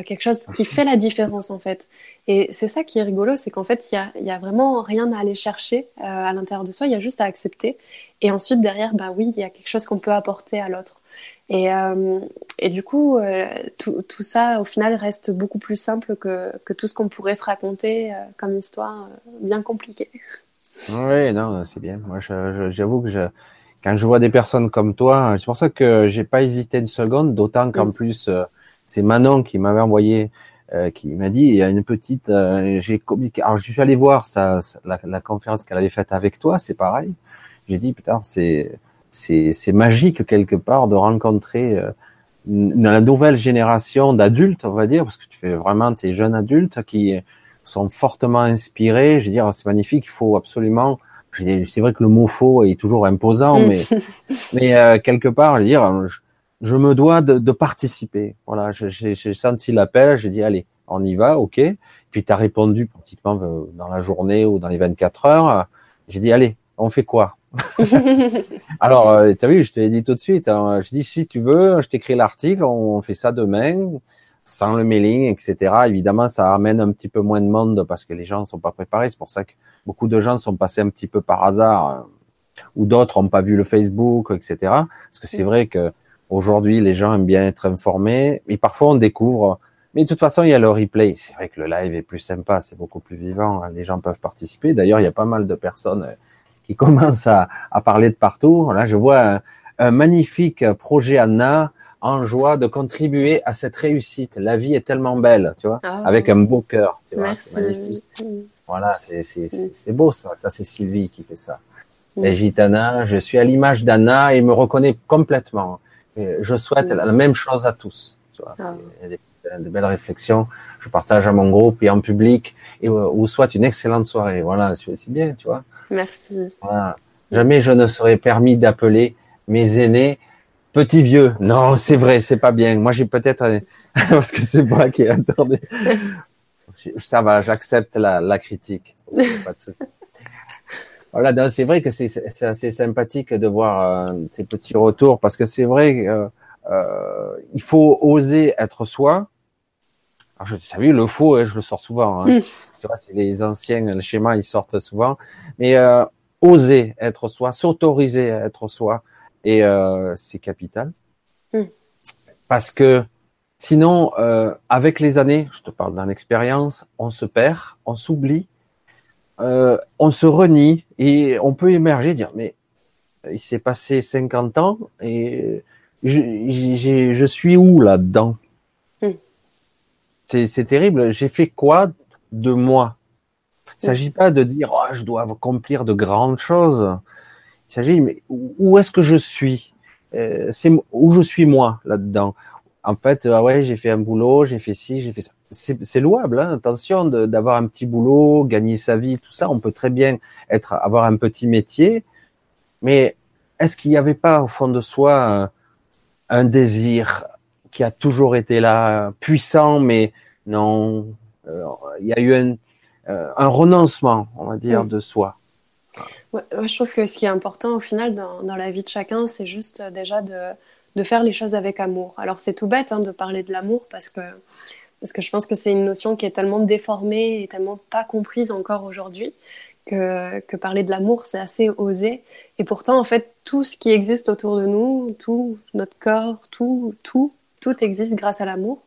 quelque chose qui fait la différence, en fait. Et c'est ça qui est rigolo, c'est qu'en fait, il y, y a vraiment rien à aller chercher euh, à l'intérieur de soi, il y a juste à accepter. Et ensuite, derrière, ben oui, il y a quelque chose qu'on peut apporter à l'autre. Et, euh, et du coup, euh, tout, tout ça, au final, reste beaucoup plus simple que, que tout ce qu'on pourrait se raconter euh, comme histoire euh, bien compliquée. Oui, non, c'est bien. Moi, je, je, j'avoue que je, quand je vois des personnes comme toi, c'est pour ça que j'ai pas hésité une seconde, d'autant qu'en mmh. plus, euh, c'est Manon qui m'avait envoyé, euh, qui m'a dit, il y a une petite, euh, j'ai communiqué. Alors, je suis allé voir sa, la, la conférence qu'elle avait faite avec toi, c'est pareil. J'ai dit, putain, c'est... C'est, c'est magique quelque part de rencontrer euh, la nouvelle génération d'adultes, on va dire, parce que tu fais vraiment tes jeunes adultes qui sont fortement inspirés. Je veux dire, c'est magnifique. Il faut absolument. Je veux dire, c'est vrai que le mot faux est toujours imposant, mais mais euh, quelque part, je veux dire, je, je me dois de, de participer. Voilà, j'ai, j'ai senti l'appel. J'ai dit, allez, on y va, ok. Puis t'as répondu pratiquement dans la journée ou dans les vingt-quatre heures. J'ai dit, allez, on fait quoi? Alors, euh, t'as vu, je te l'ai dit tout de suite. Hein, je dis si tu veux, je t'écris l'article, on fait ça demain, sans le mailing, et cetera. Évidemment, ça amène un petit peu moins de monde parce que les gens ne sont pas préparés. C'est pour ça que beaucoup de gens sont passés un petit peu par hasard, hein, ou d'autres n'ont pas vu le Facebook, et cetera. Parce que c'est vrai que aujourd'hui, les gens aiment bien être informés, et parfois on découvre. Mais de toute façon, il y a le replay. C'est vrai que le live est plus sympa, c'est beaucoup plus vivant. Hein, les gens peuvent participer. D'ailleurs, il y a pas mal de personnes qui commence à, à parler de partout. Là, je vois un, un magnifique projet Anna en joie de contribuer à cette réussite. La vie est tellement belle, tu vois, ah, avec un beau cœur, tu vois. Merci. C'est magnifique. Voilà, c'est, c'est, c'est, c'est beau ça. Ça, c'est Sylvie qui fait ça. Les Gitanas, je suis à l'image d'Anna et me reconnais complètement. Et je souhaite oui. la même chose à tous. Tu vois, ah. c'est des, des belles réflexions. Je partage à mon groupe et en public. Et vous souhaite une excellente soirée. Voilà, c'est bien, tu vois. Merci. Voilà. Jamais je ne serais permis d'appeler mes aînés petits vieux. Non, c'est vrai, c'est pas bien. Moi, j'ai peut-être parce que c'est moi qui ai attendu. Ça va, j'accepte la, la critique. Pas de souci. Voilà, non, c'est vrai que c'est, c'est assez sympathique de voir euh, ces petits retours parce que c'est vrai, euh, euh, il faut oser être soi. Alors, je, t'as vu, le faux, hein, je le sors souvent. Hein. Mm. Tu vois, c'est les anciens, le schéma, ils sortent souvent. Mais euh, oser être soi, s'autoriser à être soi, et euh, c'est capital. Mm. Parce que sinon, euh, avec les années, je te parle d'un expérience, on se perd, on s'oublie, euh, on se renie, et on peut émerger et dire, mais il s'est passé cinquante ans, et je, j'ai, je suis où là-dedans ? C'est, c'est terrible. J'ai fait quoi de moi? Il s'agit pas de dire, oh, je dois accomplir de grandes choses. Il s'agit, mais où est-ce que je suis? Euh, c'est où je suis moi là-dedans. En fait, ah ouais, j'ai fait un boulot, j'ai fait ci, j'ai fait ça. C'est, c'est louable, hein. Attention de, d'avoir un petit boulot, gagner sa vie, tout ça. On peut très bien être, avoir un petit métier. Mais est-ce qu'il n'y avait pas au fond de soi un, un désir? Qui a toujours été là, puissant, mais non, euh, il y a eu un, euh, un renoncement, on va dire, mmh. de soi. Ouais, moi, je trouve que ce qui est important, au final, dans, dans la vie de chacun, c'est juste euh, déjà de, de faire les choses avec amour. Alors, c'est tout bête hein, de parler de l'amour, parce que, parce que je pense que c'est une notion qui est tellement déformée et tellement pas comprise encore aujourd'hui, que, que parler de l'amour, c'est assez osé. Et pourtant, en fait, tout ce qui existe autour de nous, tout notre corps, tout, tout, tout existe grâce à l'amour.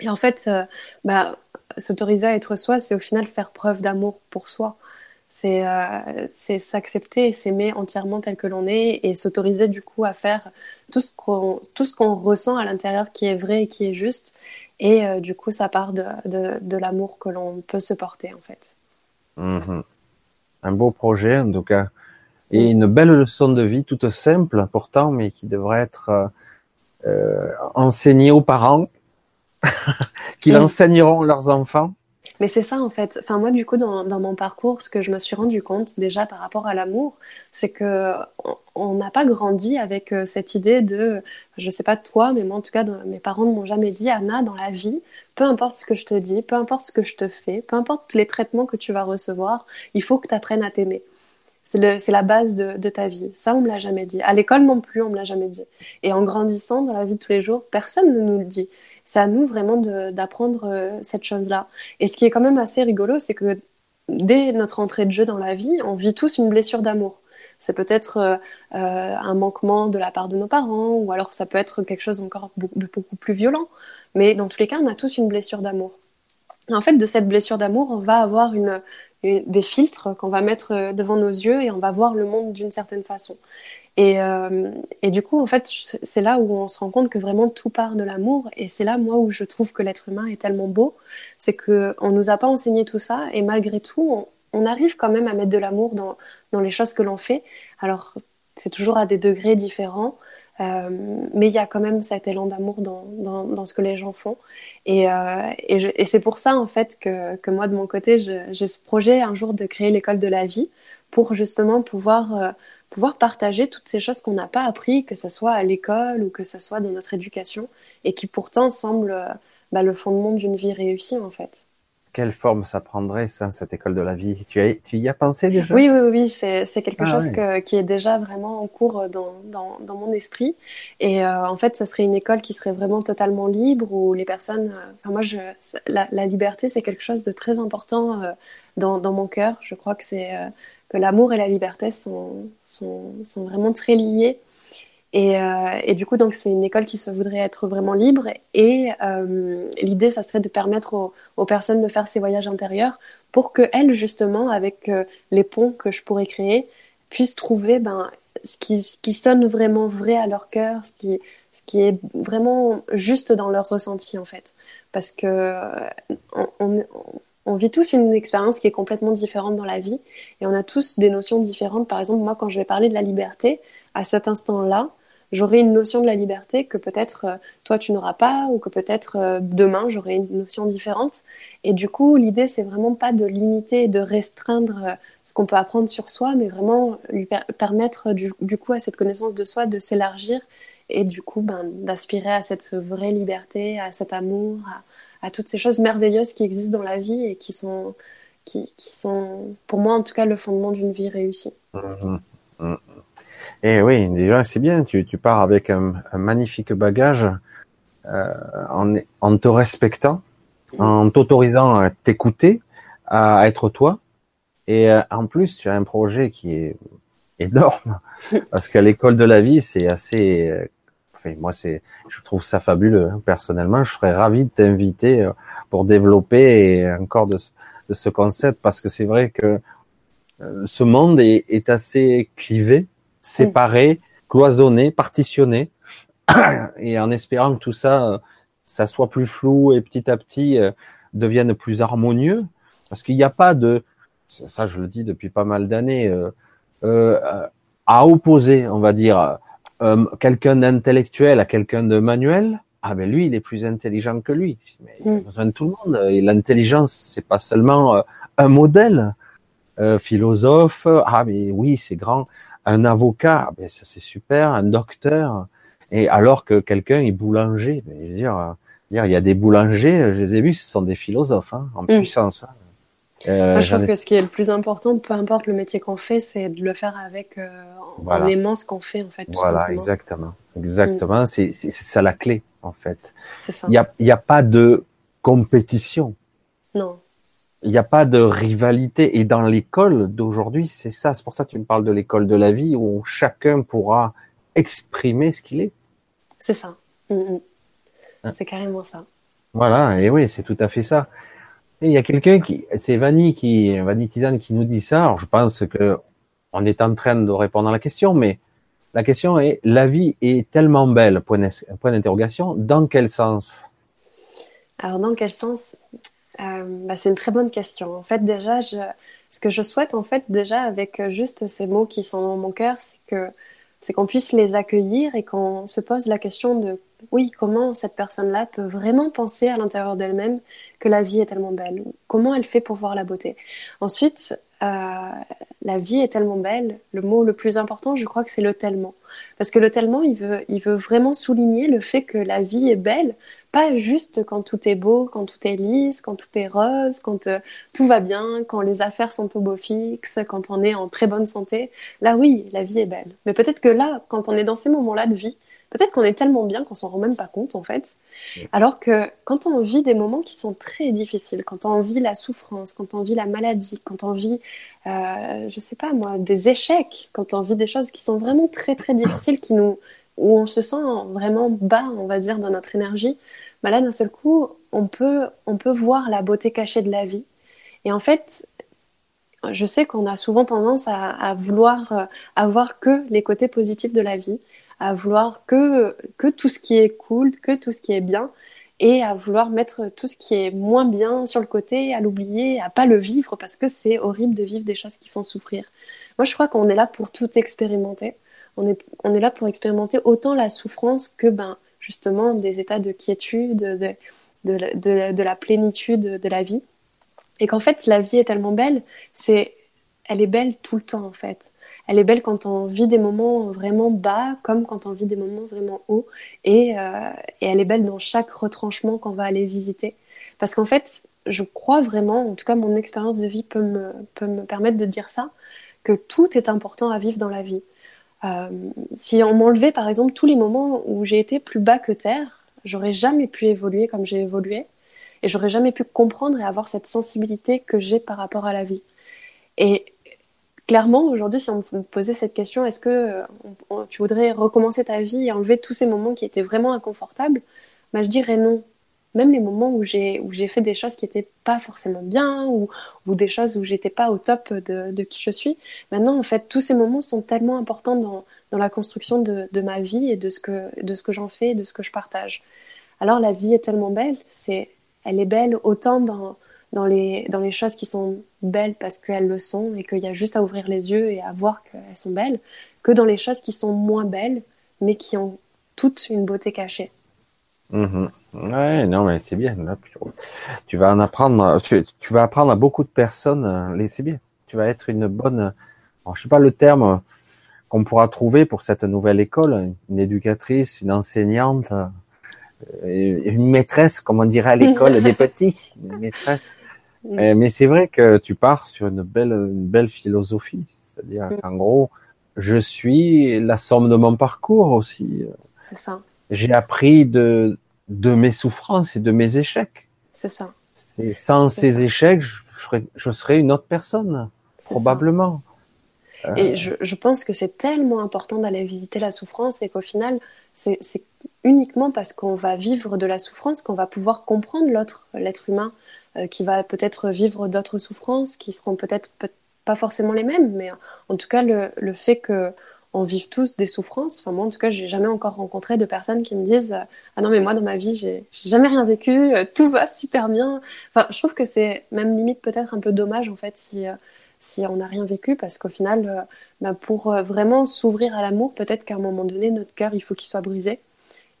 Et en fait, euh, bah, s'autoriser à être soi, c'est au final faire preuve d'amour pour soi. C'est, euh, c'est s'accepter et s'aimer entièrement tel que l'on est et s'autoriser du coup à faire tout ce qu'on, tout ce qu'on ressent à l'intérieur qui est vrai et qui est juste. Et euh, du coup, ça part de, de, de l'amour que l'on peut se porter en fait. Mmh. Un beau projet en tout cas. Et une belle leçon de vie, toute simple pourtant, mais qui devrait être euh, enseignée aux parents, qui l'enseigneront à leurs enfants. Mais c'est ça en fait. Enfin, moi du coup dans, dans mon parcours, ce que je me suis rendu compte déjà par rapport à l'amour, c'est que on n'a pas grandi avec euh, cette idée de, je sais pas toi, mais moi en tout cas dans, mes parents ne m'ont jamais dit, Anna, dans la vie, peu importe ce que je te dis, peu importe ce que je te fais, peu importe les traitements que tu vas recevoir, il faut que tu apprennes à t'aimer. C'est, le, c'est la base de, de ta vie. Ça, on me l'a jamais dit. À l'école non plus, on me l'a jamais dit. Et en grandissant dans la vie de tous les jours, personne ne nous le dit. C'est à nous vraiment de, d'apprendre euh, cette chose-là. Et ce qui est quand même assez rigolo, c'est que dès notre entrée de jeu dans la vie, on vit tous une blessure d'amour. C'est peut-être euh, euh, un manquement de la part de nos parents, ou alors ça peut être quelque chose encore beaucoup, beaucoup plus violent. Mais dans tous les cas, on a tous une blessure d'amour. Et en fait, de cette blessure d'amour, on va avoir une... des filtres qu'on va mettre devant nos yeux et on va voir le monde d'une certaine façon. Et, euh, et du coup, en fait, c'est là où on se rend compte que vraiment tout part de l'amour. Et c'est là, moi, où je trouve que l'être humain est tellement beau. C'est qu'on ne nous a pas enseigné tout ça. Et malgré tout, on, on arrive quand même à mettre de l'amour dans, dans les choses que l'on fait. Alors, c'est toujours à des degrés différents. Euh, mais il y a quand même cet élan d'amour dans, dans, dans ce que les gens font et, euh, et, je, et c'est pour ça en fait que, que moi de mon côté je, j'ai ce projet un jour de créer l'école de la vie pour justement pouvoir, euh, pouvoir partager toutes ces choses qu'on n'a pas appris, que ce soit à l'école ou que ce soit dans notre éducation et qui pourtant semblent euh, bah, le fondement d'une vie réussie en fait. Quelle forme ça prendrait, ça, cette école de la vie ? Tu, as, tu y as pensé déjà ? Oui, oui, oui, c'est, c'est quelque ah, chose oui. que, qui est déjà vraiment en cours dans, dans, dans mon esprit. Et euh, en fait, ça serait une école qui serait vraiment totalement libre, où les personnes... Euh, enfin, moi, je, la, la liberté, c'est quelque chose de très important euh, dans, dans mon cœur. Je crois que, c'est, euh, que l'amour et la liberté sont, sont, sont vraiment très liés. Et, euh, et du coup, donc, c'est une école qui se voudrait être vraiment libre et euh, l'idée, ça serait de permettre aux, aux personnes de faire ces voyages intérieurs pour qu'elles, justement, avec euh, les ponts que je pourrais créer, puissent trouver ben, ce, qui, ce qui sonne vraiment vrai à leur cœur, ce qui, ce qui est vraiment juste dans leur ressenti, en fait. Parce que euh, on, on, on vit tous une expérience qui est complètement différente dans la vie et on a tous des notions différentes. Par exemple, moi, quand je vais parler de la liberté, à cet instant-là, j'aurai une notion de la liberté que peut-être euh, toi tu n'auras pas ou que peut-être euh, demain j'aurai une notion différente. Et du coup, l'idée c'est vraiment pas de limiter et de restreindre euh, ce qu'on peut apprendre sur soi, mais vraiment lui per- permettre du, du coup à cette connaissance de soi de s'élargir et du coup ben, d'aspirer à cette vraie liberté, à cet amour, à, à toutes ces choses merveilleuses qui existent dans la vie et qui sont, qui, qui sont pour moi en tout cas le fondement d'une vie réussie. Mmh. Mmh. Et oui, déjà c'est bien, tu, tu pars avec un, un magnifique bagage euh, en, en te respectant, en t'autorisant à t'écouter, à être toi. Et euh, en plus, tu as un projet qui est énorme, parce qu'à l'école de la vie, c'est assez... Euh, enfin, moi, c'est, je trouve ça fabuleux, hein, personnellement. Je serais ravi de t'inviter pour développer et encore de, de ce concept, parce que c'est vrai que euh, ce monde est, est assez clivé, séparé, cloisonné, partitionné, et en espérant que tout ça, ça soit plus flou et petit à petit euh, devienne plus harmonieux, parce qu'il n'y a pas de, ça je le dis depuis pas mal d'années, euh, euh, à opposer, on va dire, euh, quelqu'un d'intellectuel à quelqu'un de manuel. Ah ben lui, il est plus intelligent que lui. Mais il a besoin de tout le monde. Et l'intelligence, c'est pas seulement euh, un modèle euh, philosophe. Ah mais oui, c'est grand. Un avocat, ben ça c'est super, un docteur, et alors que quelqu'un est boulanger, ben je veux dire, il y a des boulangers, je les ai vus, ce sont des philosophes hein, en mmh. puissance. Hein. Euh, Moi, je trouve ai... que ce qui est le plus important, peu importe le métier qu'on fait, c'est de le faire avec euh, voilà. en aimant ce qu'on fait en fait. Tout voilà, simplement. exactement, exactement, mmh. c'est, c'est, c'est ça la clé en fait. C'est ça. Il y a, il y a pas de compétition. Non. Il n'y a pas de rivalité. Et dans l'école d'aujourd'hui, c'est ça. C'est pour ça que tu me parles de l'école de la vie où chacun pourra exprimer ce qu'il est. C'est ça. Mmh. C'est carrément ça. Voilà. Et oui, c'est tout à fait ça. Et il y a quelqu'un qui, c'est Vanny qui, Vanny Tisane qui nous dit ça. Alors, je pense que on est en train de répondre à la question, mais la question est, la vie est tellement belle, point d'interrogation, dans quel sens? Alors, dans quel sens? Euh, bah, c'est une très bonne question. En fait, déjà, je, ce que je souhaite, en fait, déjà, avec juste ces mots qui sont dans mon cœur, c'est que, c'est qu'on puisse les accueillir et qu'on se pose la question de, oui, comment cette personne-là peut vraiment penser à l'intérieur d'elle-même que la vie est tellement belle? Comment elle fait pour voir la beauté? Ensuite, euh, la vie est tellement belle, le mot le plus important, je crois que c'est le tellement. Parce que le tellement, il veut, il veut vraiment souligner le fait que la vie est belle, pas juste quand tout est beau, quand tout est lisse, quand tout est rose, quand euh, tout va bien, quand les affaires sont au beau fixe, quand on est en très bonne santé. Là, oui, la vie est belle. Mais peut-être que là, quand on est dans ces moments-là de vie, peut-être qu'on est tellement bien qu'on s'en rend même pas compte, en fait. Alors que quand on vit des moments qui sont très difficiles, quand on vit la souffrance, quand on vit la maladie, quand on vit, euh, je sais pas moi, des échecs, quand on vit des choses qui sont vraiment très, très difficiles, qui nous, où on se sent vraiment bas, on va dire, dans notre énergie, bah là, d'un seul coup, on peut, on peut voir la beauté cachée de la vie. Et en fait, je sais qu'on a souvent tendance à, à vouloir avoir que les côtés positifs de la vie, à vouloir que, que tout ce qui est cool, que tout ce qui est bien, et à vouloir mettre tout ce qui est moins bien sur le côté, à l'oublier, à pas le vivre, parce que c'est horrible de vivre des choses qui font souffrir. Moi, je crois qu'on est là pour tout expérimenter. On est, on est là pour expérimenter autant la souffrance que, ben, justement, des états de quiétude, de, de, de, de, la, de la plénitude de la vie. Et qu'en fait, la vie est tellement belle, c'est... elle est belle tout le temps, en fait. Elle est belle quand on vit des moments vraiment bas, comme quand on vit des moments vraiment hauts. Et, euh, et elle est belle dans chaque retranchement qu'on va aller visiter. Parce qu'en fait, je crois vraiment, en tout cas mon expérience de vie peut me, peut me permettre de dire ça, que tout est important à vivre dans la vie. Euh, si on m'enlevait, par exemple, tous les moments où j'ai été plus bas que terre, j'aurais jamais pu évoluer comme j'ai évolué. Et j'aurais jamais pu comprendre et avoir cette sensibilité que j'ai par rapport à la vie. Et clairement, aujourd'hui, si on me posait cette question, est-ce que euh, on, tu voudrais recommencer ta vie et enlever tous ces moments qui étaient vraiment inconfortables, bah, je dirais non. Même les moments où j'ai, où j'ai fait des choses qui n'étaient pas forcément bien ou, ou des choses où je n'étais pas au top de, de qui je suis, maintenant, en fait, tous ces moments sont tellement importants dans, dans la construction de, de ma vie et de ce, que, de ce que j'en fais et de ce que je partage. Alors, la vie est tellement belle, c'est, elle est belle autant dans... Dans les, dans les choses qui sont belles parce qu'elles le sont et qu'il y a juste à ouvrir les yeux et à voir qu'elles sont belles, que dans les choses qui sont moins belles mais qui ont toutes une beauté cachée. Mmh. Ouais, non mais c'est bien. Là, tu vas en apprendre, tu, tu vas apprendre à beaucoup de personnes, les, c'est bien. Tu vas être une bonne, alors, je sais pas le terme qu'on pourra trouver pour cette nouvelle école, une éducatrice, une enseignante... une maîtresse, comme on dirait à l'école des petits, une maîtresse. Mm. Mais c'est vrai que tu pars sur une belle, une belle philosophie, c'est-à-dire mm. qu'en gros, je suis la somme de mon parcours aussi. C'est ça. J'ai appris de de mes souffrances et de mes échecs. C'est ça. C'est, sans c'est ces ça. échecs, je serais, je serais une autre personne, c'est probablement. Ça. Et euh... je, je pense que c'est tellement important d'aller visiter la souffrance et qu'au final, c'est, c'est uniquement parce qu'on va vivre de la souffrance qu'on va pouvoir comprendre l'autre, l'être humain, euh, qui va peut-être vivre d'autres souffrances qui seront peut-être peut- pas forcément les mêmes, mais en tout cas le, le fait que on vive tous des souffrances. Enfin moi en tout cas j'ai jamais encore rencontré de personnes qui me disent euh, ah non mais moi dans ma vie j'ai, j'ai jamais rien vécu, euh, tout va super bien. Enfin je trouve que c'est même limite peut-être un peu dommage en fait si euh, si on n'a rien vécu, parce qu'au final, euh, bah pour euh, vraiment s'ouvrir à l'amour, peut-être qu'à un moment donné, notre cœur, il faut qu'il soit brisé.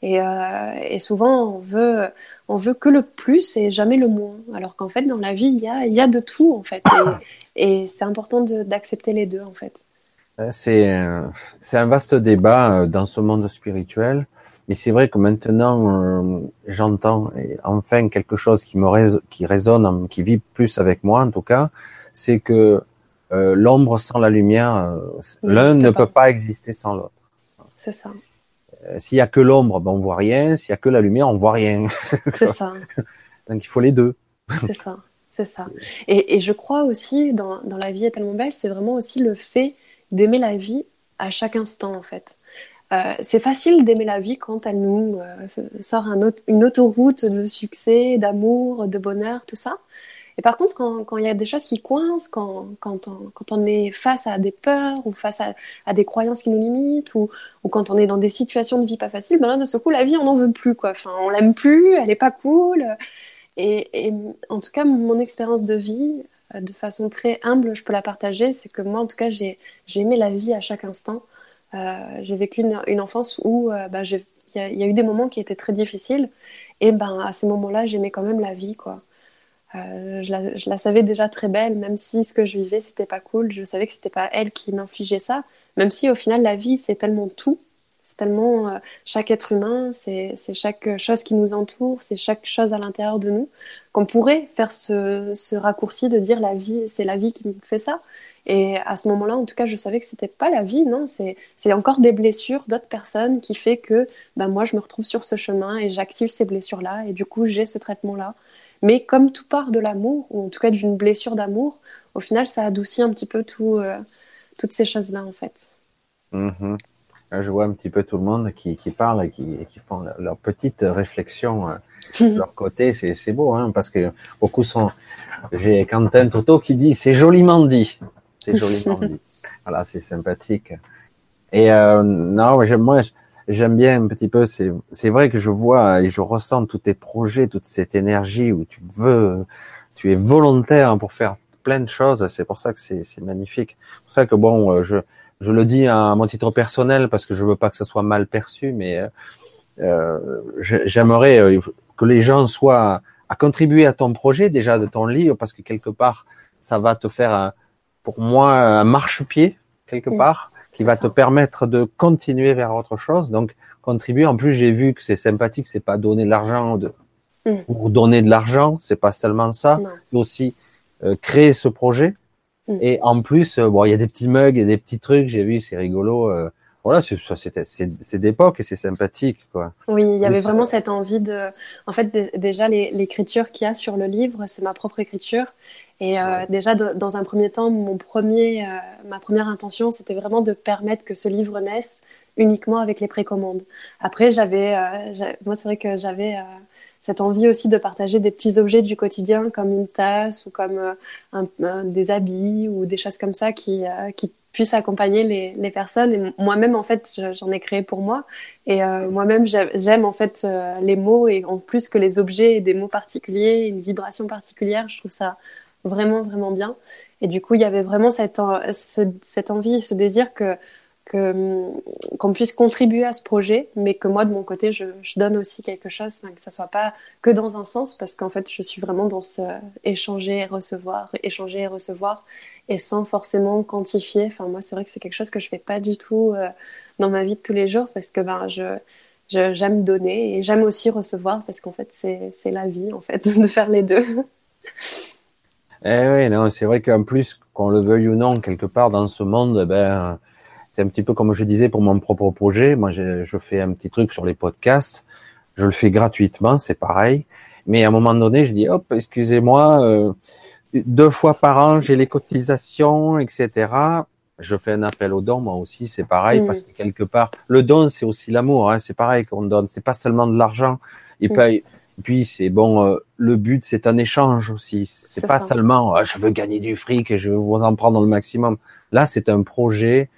Et, euh, et souvent, on veut, on veut que le plus et jamais le moins. Alors qu'en fait, dans la vie, il y a, y a de tout, en fait. Et, et c'est important de, d'accepter les deux, en fait. C'est, c'est un vaste débat dans ce monde spirituel. Mais c'est vrai que maintenant, euh, j'entends enfin quelque chose qui me rés- qui résonne, qui vit plus avec moi, en tout cas. C'est que euh, l'ombre sans la lumière, euh, l'un ne pas. peut pas exister sans l'autre. C'est ça. Euh, s'il y a que l'ombre, ben on voit rien. S'il y a que la lumière, on voit rien. C'est ça. Donc il faut les deux. C'est ça, c'est ça. C'est... Et, et je crois aussi dans, dans la vie est tellement belle, c'est vraiment aussi le fait d'aimer la vie à chaque instant en fait. Euh, c'est facile d'aimer la vie quand elle nous euh, sort un autre, une autoroute de succès, d'amour, de bonheur, tout ça. Et par contre, quand, quand il y a des choses qui coincent, quand, quand, on, quand on est face à des peurs ou face à, à des croyances qui nous limitent ou, ou quand on est dans des situations de vie pas faciles, ben là, d'un seul coup, la vie, on n'en veut plus, quoi. Enfin, on l'aime plus, elle n'est pas cool. Et, et en tout cas, mon expérience de vie, de façon très humble, je peux la partager, c'est que moi, en tout cas, j'ai, j'ai aimé la vie à chaque instant. Euh, j'ai vécu une, une enfance où euh, bah, j'ai Il y a, y a eu des moments qui étaient très difficiles et ben, à ces moments-là, j'aimais quand même la vie, quoi. Euh, je, la, je la savais déjà très belle, même si ce que je vivais, c'était pas cool. Je savais que c'était pas elle qui m'infligeait ça, même si au final, la vie, c'est tellement tout. C'est tellement euh, chaque être humain, c'est, c'est chaque chose qui nous entoure, c'est chaque chose à l'intérieur de nous, qu'on pourrait faire ce, ce raccourci de dire la vie, c'est la vie qui me fait ça. Et à ce moment-là, en tout cas, je savais que c'était pas la vie, non, c'est, c'est encore des blessures d'autres personnes qui fait que ben, moi, je me retrouve sur ce chemin et j'active ces blessures-là et du coup, j'ai ce traitement-là. Mais comme tout part de l'amour, ou en tout cas d'une blessure d'amour, au final, ça adoucit un petit peu tout, euh, toutes ces choses-là, en fait. Mm-hmm. Je vois un petit peu tout le monde qui, qui parle et qui, qui font leur petite réflexion de leur côté. C'est, c'est beau, hein, parce que beaucoup sont... J'ai Quentin Toto qui dit « c'est joliment dit ». C'est joliment dit. Voilà, c'est sympathique. Et euh, non, j'aime, moi, j'aime bien un petit peu. C'est, c'est vrai que je vois et je ressens tous tes projets, toute cette énergie où tu veux, tu es volontaire pour faire plein de choses. C'est pour ça que c'est, c'est magnifique. C'est pour ça que bon, je, je le dis à mon titre personnel parce que je veux pas que ce soit mal perçu, mais euh, j'aimerais que les gens soient à contribuer à ton projet déjà de ton livre parce que quelque part, ça va te faire un, pour moi, un marche-pied, quelque part, oui, qui va ça. Te permettre de continuer vers autre chose. Donc, contribuer. En plus, j'ai vu que c'est sympathique, c'est pas donner de l'argent de, mm. pour donner de l'argent, c'est pas seulement ça, non. C'est aussi euh, créer ce projet. Mm. Et en plus, euh, bon, il y a des petits mugs, il y a des petits trucs, j'ai vu, c'est rigolo. Euh, voilà, c'est, c'est, c'est, c'est d'époque et c'est sympathique, quoi. Oui, il y avait vraiment cette envie de... En fait, d- déjà, les, l'écriture qu'il y a sur le livre, c'est ma propre écriture. Et euh, ouais. déjà, de, dans un premier temps, mon premier, euh, ma première intention, c'était vraiment de permettre que ce livre naisse uniquement avec les précommandes. Après, j'avais, euh, j'avais moi, c'est vrai que j'avais euh, cette envie aussi de partager des petits objets du quotidien, comme une tasse ou comme euh, un, un, des habits ou des choses comme ça qui, euh, qui puissent accompagner les, les personnes. Et moi-même, en fait, j'en ai créé pour moi. Et euh, moi-même, j'aime, j'aime en fait euh, les mots et en plus que les objets, des mots particuliers, une vibration particulière, je trouve ça vraiment, vraiment bien. Et du coup, il y avait vraiment cette, ce, cette envie, ce désir que, que, qu'on puisse contribuer à ce projet, mais que moi, de mon côté, je, je donne aussi quelque chose, que ça ne soit pas que dans un sens, parce qu'en fait, je suis vraiment dans ce échanger et recevoir, échanger et recevoir, et sans forcément quantifier. Enfin, moi, c'est vrai que c'est quelque chose que je ne fais pas du tout euh, dans ma vie de tous les jours, parce que ben, je... je j'aime donner et j'aime aussi recevoir, parce qu'en fait, c'est, c'est la vie, en fait, de faire les deux. Eh oui, non, c'est vrai qu'en plus, qu'on le veuille ou non, quelque part dans ce monde, ben, c'est un petit peu comme je disais pour mon propre projet. Moi, je, je fais un petit truc sur les podcasts. Je le fais gratuitement, c'est pareil. Mais à un moment donné, je dis, hop, excusez-moi, euh, deux fois par an, j'ai les cotisations, et cetera. Je fais un appel au don, moi aussi, c'est pareil, mmh. parce que quelque part, le don, c'est aussi l'amour, hein, c'est pareil qu'on donne. C'est pas seulement de l'argent. Et mmh. puis, Puis c'est bon, euh, le but c'est un échange aussi. C'est, c'est pas ça. seulement ah, je veux gagner du fric et je veux vous en prendre le maximum. Là c'est un projet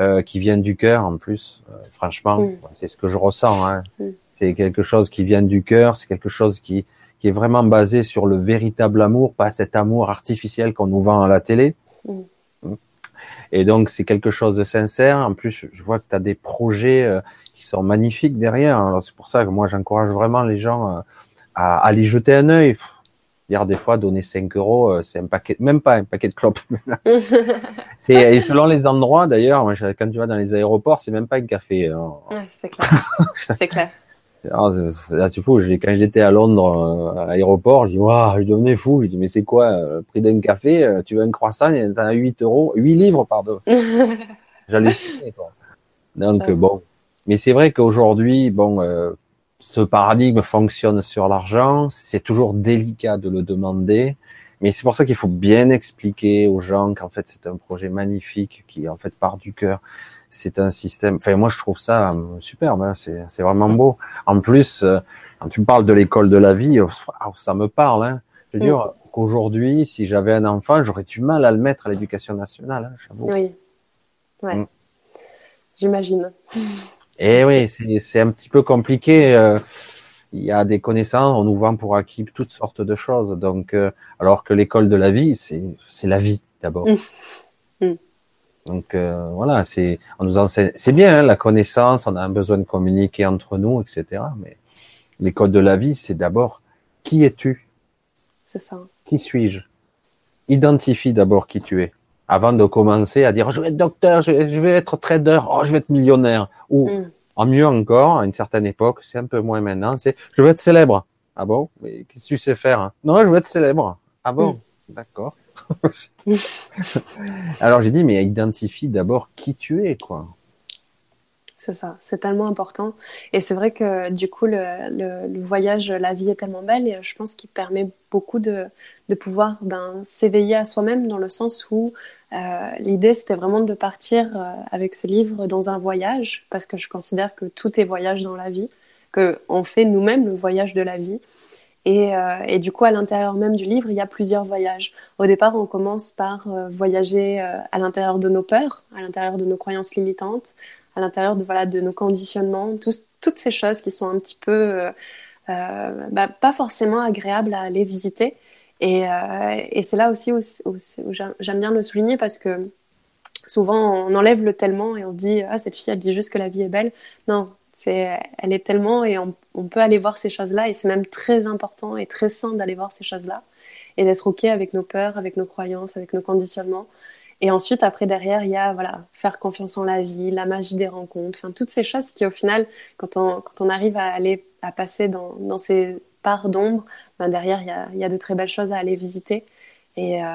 euh, qui vient du cœur en plus. Euh, franchement, mm. c'est ce que je ressens. Hein. Mm. C'est quelque chose qui vient du cœur. C'est quelque chose qui qui est vraiment basé sur le véritable amour, pas cet amour artificiel qu'on nous vend à la télé. Mm. Et donc c'est quelque chose de sincère. En plus, je vois que tu as des projets euh, qui sont magnifiques derrière. Alors c'est pour ça que moi j'encourage vraiment les gens. Euh, à aller jeter un œil. Dire des fois, donner cinq euros, c'est un paquet, même pas un paquet de clopes. c'est, et selon les endroits, d'ailleurs, quand tu vas dans les aéroports, c'est même pas un café. Ouais, c'est clair. c'est clair. Alors, c'est, c'est fou. Quand j'étais à Londres, à l'aéroport, je dis, waouh, je devenais fou. Je dis, mais c'est quoi, le prix d'un café, tu veux un croissant, t'as un huit euros, huit livres, pardon. J'hallucinais, quoi. Donc, J'avoue. bon. Mais c'est vrai qu'aujourd'hui, bon, euh, ce paradigme fonctionne sur l'argent, c'est toujours délicat de le demander, mais c'est pour ça qu'il faut bien expliquer aux gens qu'en fait c'est un projet magnifique qui en fait part du cœur. C'est un système, enfin moi je trouve ça superbe, hein. c'est, c'est vraiment beau. En plus, quand tu me parles de l'école de la vie, ça me parle, hein. Je veux dire, qu'aujourd'hui, si j'avais un enfant, j'aurais du mal à le mettre à l'éducation nationale, hein, j'avoue. Oui, ouais. Mmh. J'imagine. Et oui, c'est, c'est un petit peu compliqué. Euh, il y a des connaissances, on nous vend pour acquis toutes sortes de choses. Donc, euh, alors que l'école de la vie, c'est, c'est la vie d'abord. Mmh. Mmh. Donc euh, voilà, c'est, on nous enseigne, c'est bien hein, la connaissance, on a un besoin de communiquer entre nous, et cetera. Mais l'école de la vie, c'est d'abord qui es-tu ? C'est ça. Qui suis-je ? Identifie d'abord qui tu es, avant de commencer à dire oh, je vais être docteur, je vais, je vais être trader, oh je vais être millionnaire. Ou mm. en mieux encore, à une certaine époque, c'est un peu moins maintenant, c'est je veux être célèbre. Ah bon ? Mais qu'est-ce que tu sais faire hein ? Non, je veux être célèbre. Ah bon ? Mm. D'accord. Alors j'ai dit mais identifie d'abord qui tu es quoi. C'est ça, c'est tellement important et c'est vrai que du coup le, le, le voyage, la vie est tellement belle et je pense qu'il permet beaucoup de, de pouvoir ben, s'éveiller à soi-même dans le sens où euh, l'idée c'était vraiment de partir euh, avec ce livre dans un voyage parce que je considère que tout est voyage dans la vie, qu'on fait nous-mêmes le voyage de la vie. Et, euh, et du coup, à l'intérieur même du livre, il y a plusieurs voyages. Au départ, on commence par euh, voyager euh, à l'intérieur de nos peurs, à l'intérieur de nos croyances limitantes, à l'intérieur de, voilà, de nos conditionnements, tout, toutes ces choses qui sont un petit peu euh, euh, bah, pas forcément agréables à aller visiter. Et, euh, et c'est là aussi où, où, où j'aime bien le souligner parce que souvent, on enlève le tellement et on se dit « Ah, cette fille, elle dit juste que la vie est belle. » Non. C'est, elle est tellement et on, on peut aller voir ces choses-là et c'est même très important et très sain d'aller voir ces choses-là et d'être ok avec nos peurs, avec nos croyances, avec nos conditionnements. Et ensuite, après, derrière, il y a voilà, faire confiance en la vie, la magie des rencontres, enfin, toutes ces choses qui, au final, quand on, quand on arrive à, aller, à passer dans, dans ces parts d'ombre, ben derrière, il y, a, il y a de très belles choses à aller visiter. Et, euh,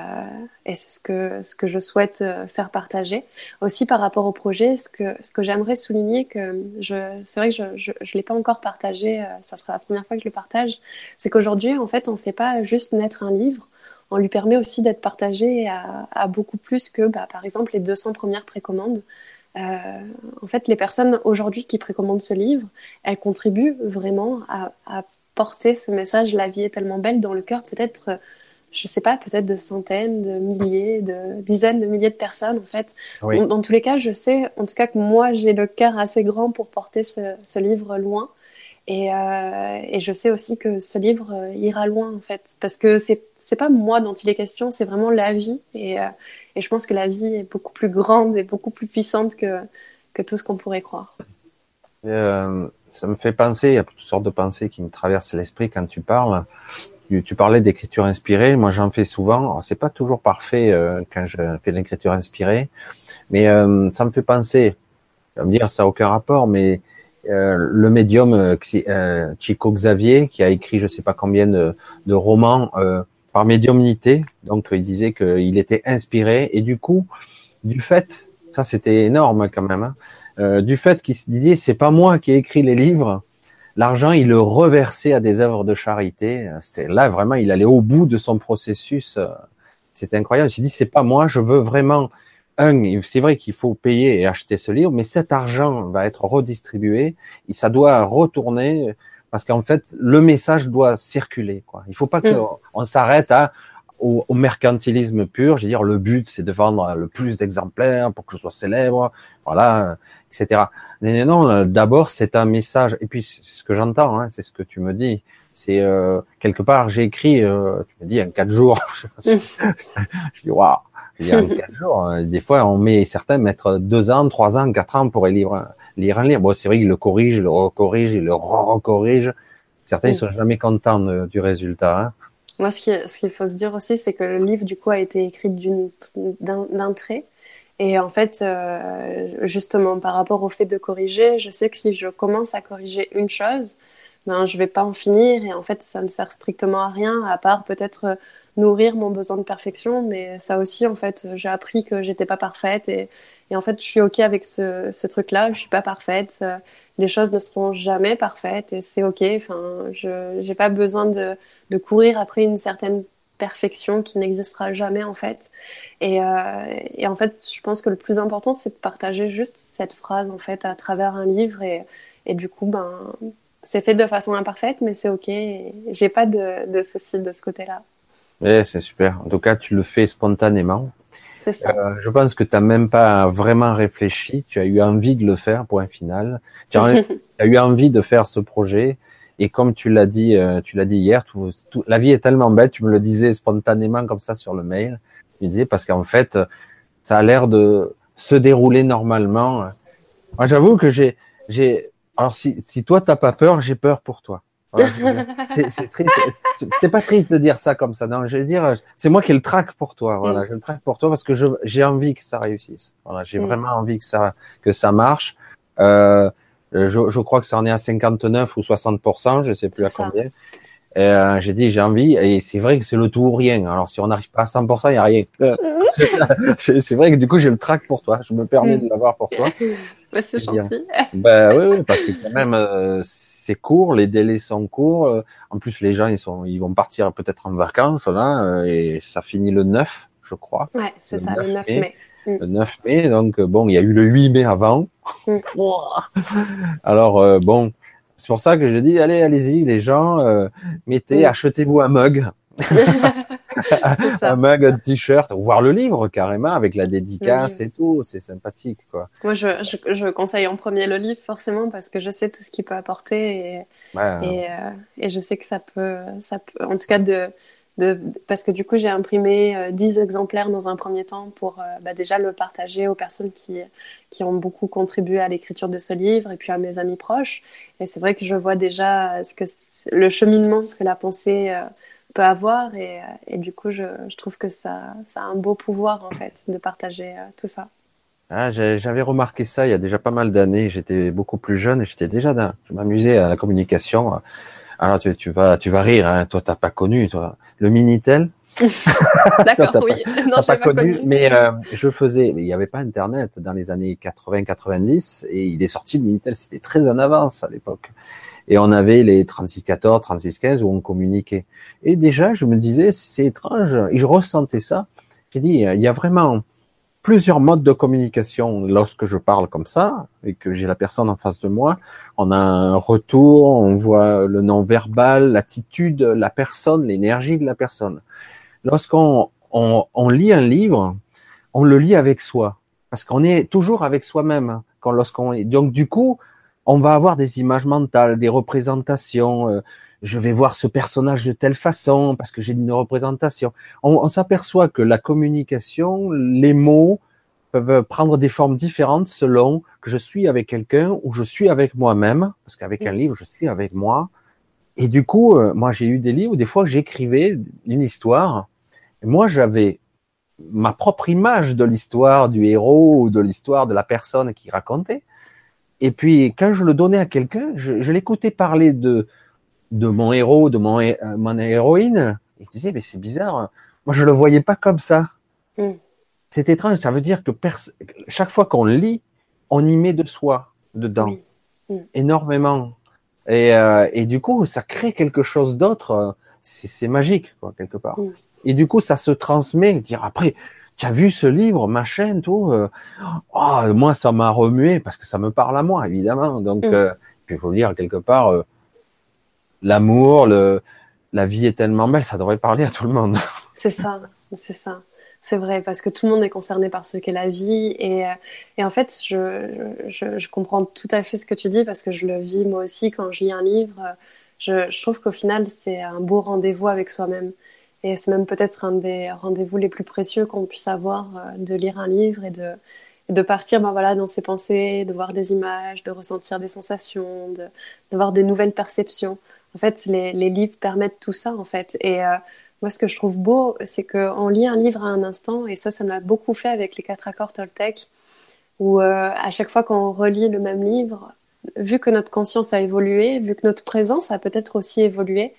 et c'est ce que, ce que je souhaite faire partager. Aussi par rapport au projet, ce que, ce que j'aimerais souligner, que je, c'est vrai que je ne l'ai pas encore partagé, ça sera la première fois que je le partage, c'est qu'aujourd'hui, en fait, on ne fait pas juste naître un livre, on lui permet aussi d'être partagé à, à beaucoup plus que, bah, par exemple, les deux cents premières précommandes. Euh, en fait, les personnes aujourd'hui qui précommandent ce livre, elles contribuent vraiment à, à porter ce message « La vie est tellement belle » dans le cœur, peut-être... je ne sais pas, peut-être de centaines, de milliers, de dizaines de milliers de personnes, en fait. Oui. Dans, dans tous les cas, je sais, en tout cas, que moi, j'ai le cœur assez grand pour porter ce, ce livre loin. Et, euh, et je sais aussi que ce livre euh, ira loin, en fait. Parce que ce n'est pas moi dont il est question, c'est vraiment la vie. Et, euh, et je pense que la vie est beaucoup plus grande et beaucoup plus puissante que, que tout ce qu'on pourrait croire. Euh, ça me fait penser, il y a toutes sortes de pensées qui me traversent l'esprit quand tu parles. Tu parlais d'écriture inspirée, moi j'en fais souvent. Alors, c'est pas toujours parfait euh, quand je fais de l'écriture inspirée, mais euh, ça me fait penser. Tu vas me dire ça n'a aucun rapport, mais euh, le médium euh, Chico Xavier qui a écrit je sais pas combien de, de romans euh, par médiumnité, donc il disait qu'il était inspiré et du coup, du fait, ça c'était énorme quand même, hein, euh, du fait qu'il se disait c'est pas moi qui ai écrit les livres. L'argent, il le reversait à des œuvres de charité. C'était là, vraiment, il allait au bout de son processus. C'était incroyable. Je me suis dit, c'est pas moi, je veux vraiment un. C'est vrai qu'il faut payer et acheter ce livre, mais cet argent va être redistribué. Et ça doit retourner parce qu'en fait, le message doit circuler, quoi. Il faut pas qu'on mmh. s'arrête à, au, au mercantilisme pur. Je veux dire, le but, c'est de vendre le plus d'exemplaires pour que je sois célèbre. Voilà. et cetera. Mais non, d'abord, c'est un message. Et puis, c'est ce que j'entends, hein, c'est ce que tu me dis. C'est euh, quelque part, j'ai écrit, euh, tu me dis, en quatre jours. je dis, waouh, en quatre jours. Des fois, on met certains mettre deux ans, trois ans, quatre ans pour lire, lire un livre. Bon, c'est vrai qu'ils le corrigent, ils le recorrigent, ils le recorrigent. Certains, ils sont jamais contents de, du résultat. Hein. Moi, ce, qui, ce qu'il faut se dire aussi, c'est que le livre, du coup, a été écrit d'une, d'un, d'un trait. Et en fait, euh, justement, par rapport au fait de corriger, je sais que si je commence à corriger une chose, ben, je ne vais pas en finir. Et en fait, ça ne sert strictement à rien, à part peut-être nourrir mon besoin de perfection. Mais ça aussi, en fait, j'ai appris que je n'étais pas parfaite. Et, et en fait, je suis OK avec ce, ce truc-là. Je ne suis pas parfaite. Les choses ne seront jamais parfaites. Et c'est OK. Enfin, je n'ai pas besoin de, de courir après une certaine perfection qui n'existera jamais en fait et, euh, et en fait je pense que le plus important c'est de partager juste cette phrase en fait à travers un livre et, et du coup ben c'est fait de façon imparfaite mais c'est ok, j'ai pas de, de souci de ce côté là. Eh, c'est super. En tout cas, tu le fais spontanément. C'est ça. Euh, je pense que tu n'as même pas vraiment réfléchi. Tu as eu envie de le faire, point final. Tu as, as eu envie de faire ce projet. Et comme tu l'as dit, euh, tu l'as dit hier, tout, tout, la vie est tellement bête. Tu me le disais spontanément comme ça sur le mail. Tu me disais parce qu'en fait, ça a l'air de se dérouler normalement. Moi, j'avoue que j'ai, j'ai. Alors, si, si toi t'as pas peur, j'ai peur pour toi. Voilà, c'est, c'est triste. C'est pas triste de dire ça comme ça. Non, je veux dire, c'est moi qui ai le trac pour toi. Voilà, je le trac pour toi parce que je, j'ai envie que ça réussisse. Voilà, j'ai mm. vraiment envie que ça, que ça marche. Euh, je, je crois que ça en est à cinquante-neuf ou soixante pour cent, je sais plus c'est à ça. Combien. Et, euh, j'ai dit j'ai envie et c'est vrai que c'est le tout ou rien. Alors si on n'arrive pas à cent pour cent, il y a rien. c'est, c'est vrai que du coup j'ai le trac pour toi. Je me permets de l'avoir pour toi. Bah, c'est gentil. Bah oui, oui, parce que quand même euh, c'est court, les délais sont courts. En plus les gens ils sont, ils vont partir peut-être en vacances là et ça finit le neuf, je crois. Ouais, c'est le ça, neuf le neuf mai. mai. Le neuf mai, donc bon, il y a eu le huit mai avant. Mm. Alors euh, bon. C'est pour ça que je dis, allez, allez-y, les gens, euh, mettez, mmh. achetez-vous un mug, un mug, un t-shirt, voire le livre carrément avec la dédicace et tout, c'est sympathique quoi. Moi, je, je, je conseille en premier le livre forcément parce que je sais tout ce qu'il peut apporter et, ouais. et, euh, et je sais que ça peut, ça peut, en tout cas de, de, parce que du coup j'ai imprimé euh, dix exemplaires dans un premier temps pour euh, bah, déjà le partager aux personnes qui, qui ont beaucoup contribué à l'écriture de ce livre et puis à mes amis proches. Et c'est vrai que je vois déjà ce que le cheminement, ce que la pensée euh, peut avoir et, et du coup je, je trouve que ça, ça a un beau pouvoir en fait de partager euh, tout ça. Ah, j'avais remarqué ça il y a déjà pas mal d'années, j'étais beaucoup plus jeune et j'étais déjà dans, je m'amusais à la communication. Alors tu, tu vas tu vas rire, hein. Toi t'as pas connu toi le Minitel. D'accord, toi, oui. Pas, non, j'ai pas, pas connu. connu. Mais euh, je faisais, mais il y avait pas Internet dans les années quatre-vingts quatre-vingt-dix et il est sorti le Minitel, c'était très en avance à l'époque. Et on avait les trente-six quatorze, trente-six quinze où on communiquait. Et déjà je me disais c'est étrange et je ressentais ça. J'ai dit il y a vraiment plusieurs modes de communication. Lorsque je parle comme ça et que j'ai la personne en face de moi, on a un retour, on voit le non-verbal, l'attitude, la personne, l'énergie de la personne. Lorsqu'on on, on lit un livre, on le lit avec soi, parce qu'on est toujours avec soi-même. Quand lorsqu'on est, donc du coup, on va avoir des images mentales, des représentations. Euh, je vais voir ce personnage de telle façon parce que j'ai une représentation. On, on s'aperçoit que la communication, les mots peuvent prendre des formes différentes selon que je suis avec quelqu'un ou je suis avec moi-même, parce qu'avec un livre, je suis avec moi. Et du coup, euh, moi, j'ai eu des livres où des fois, j'écrivais une histoire. Et moi, j'avais ma propre image de l'histoire du héros ou de l'histoire de la personne qui racontait. Et puis, quand je le donnais à quelqu'un, je, je l'écoutais parler de de mon héros, de mon, hé- mon héroïne, il disait, mais c'est bizarre, moi je le voyais pas comme ça. Mm. C'est étrange, ça veut dire que pers- chaque fois qu'on lit, on y met de soi dedans, oui. mm. énormément. Et, euh, et du coup, ça crée quelque chose d'autre, c'est, c'est magique, quoi, quelque part. Mm. Et du coup, ça se transmet, dire après, tu as vu ce livre, machin, tout, euh, oh, moi ça m'a remué, parce que ça me parle à moi, évidemment. Donc, mm. euh, puis il faut dire, quelque part, euh, l'amour, le, la vie est tellement belle, ça devrait parler à tout le monde. C'est ça, c'est ça. C'est vrai, parce que tout le monde est concerné par ce qu'est la vie. Et, et en fait, je, je, je comprends tout à fait ce que tu dis, parce que je le vis moi aussi quand je lis un livre. Je, je trouve qu'au final, c'est un beau rendez-vous avec soi-même. Et c'est même peut-être un des rendez-vous les plus précieux qu'on puisse avoir, de lire un livre et de, et de partir ben voilà, dans ses pensées, de voir des images, de ressentir des sensations, de, de voir des nouvelles perceptions. En fait, les, les livres permettent tout ça, en fait. Et euh, moi, ce que je trouve beau, c'est qu'on lit un livre à un instant, et ça, ça me l'a beaucoup fait avec les Quatre Accords Toltec, où euh, à chaque fois qu'on relit le même livre, vu que notre conscience a évolué, vu que notre présence a peut-être aussi évolué,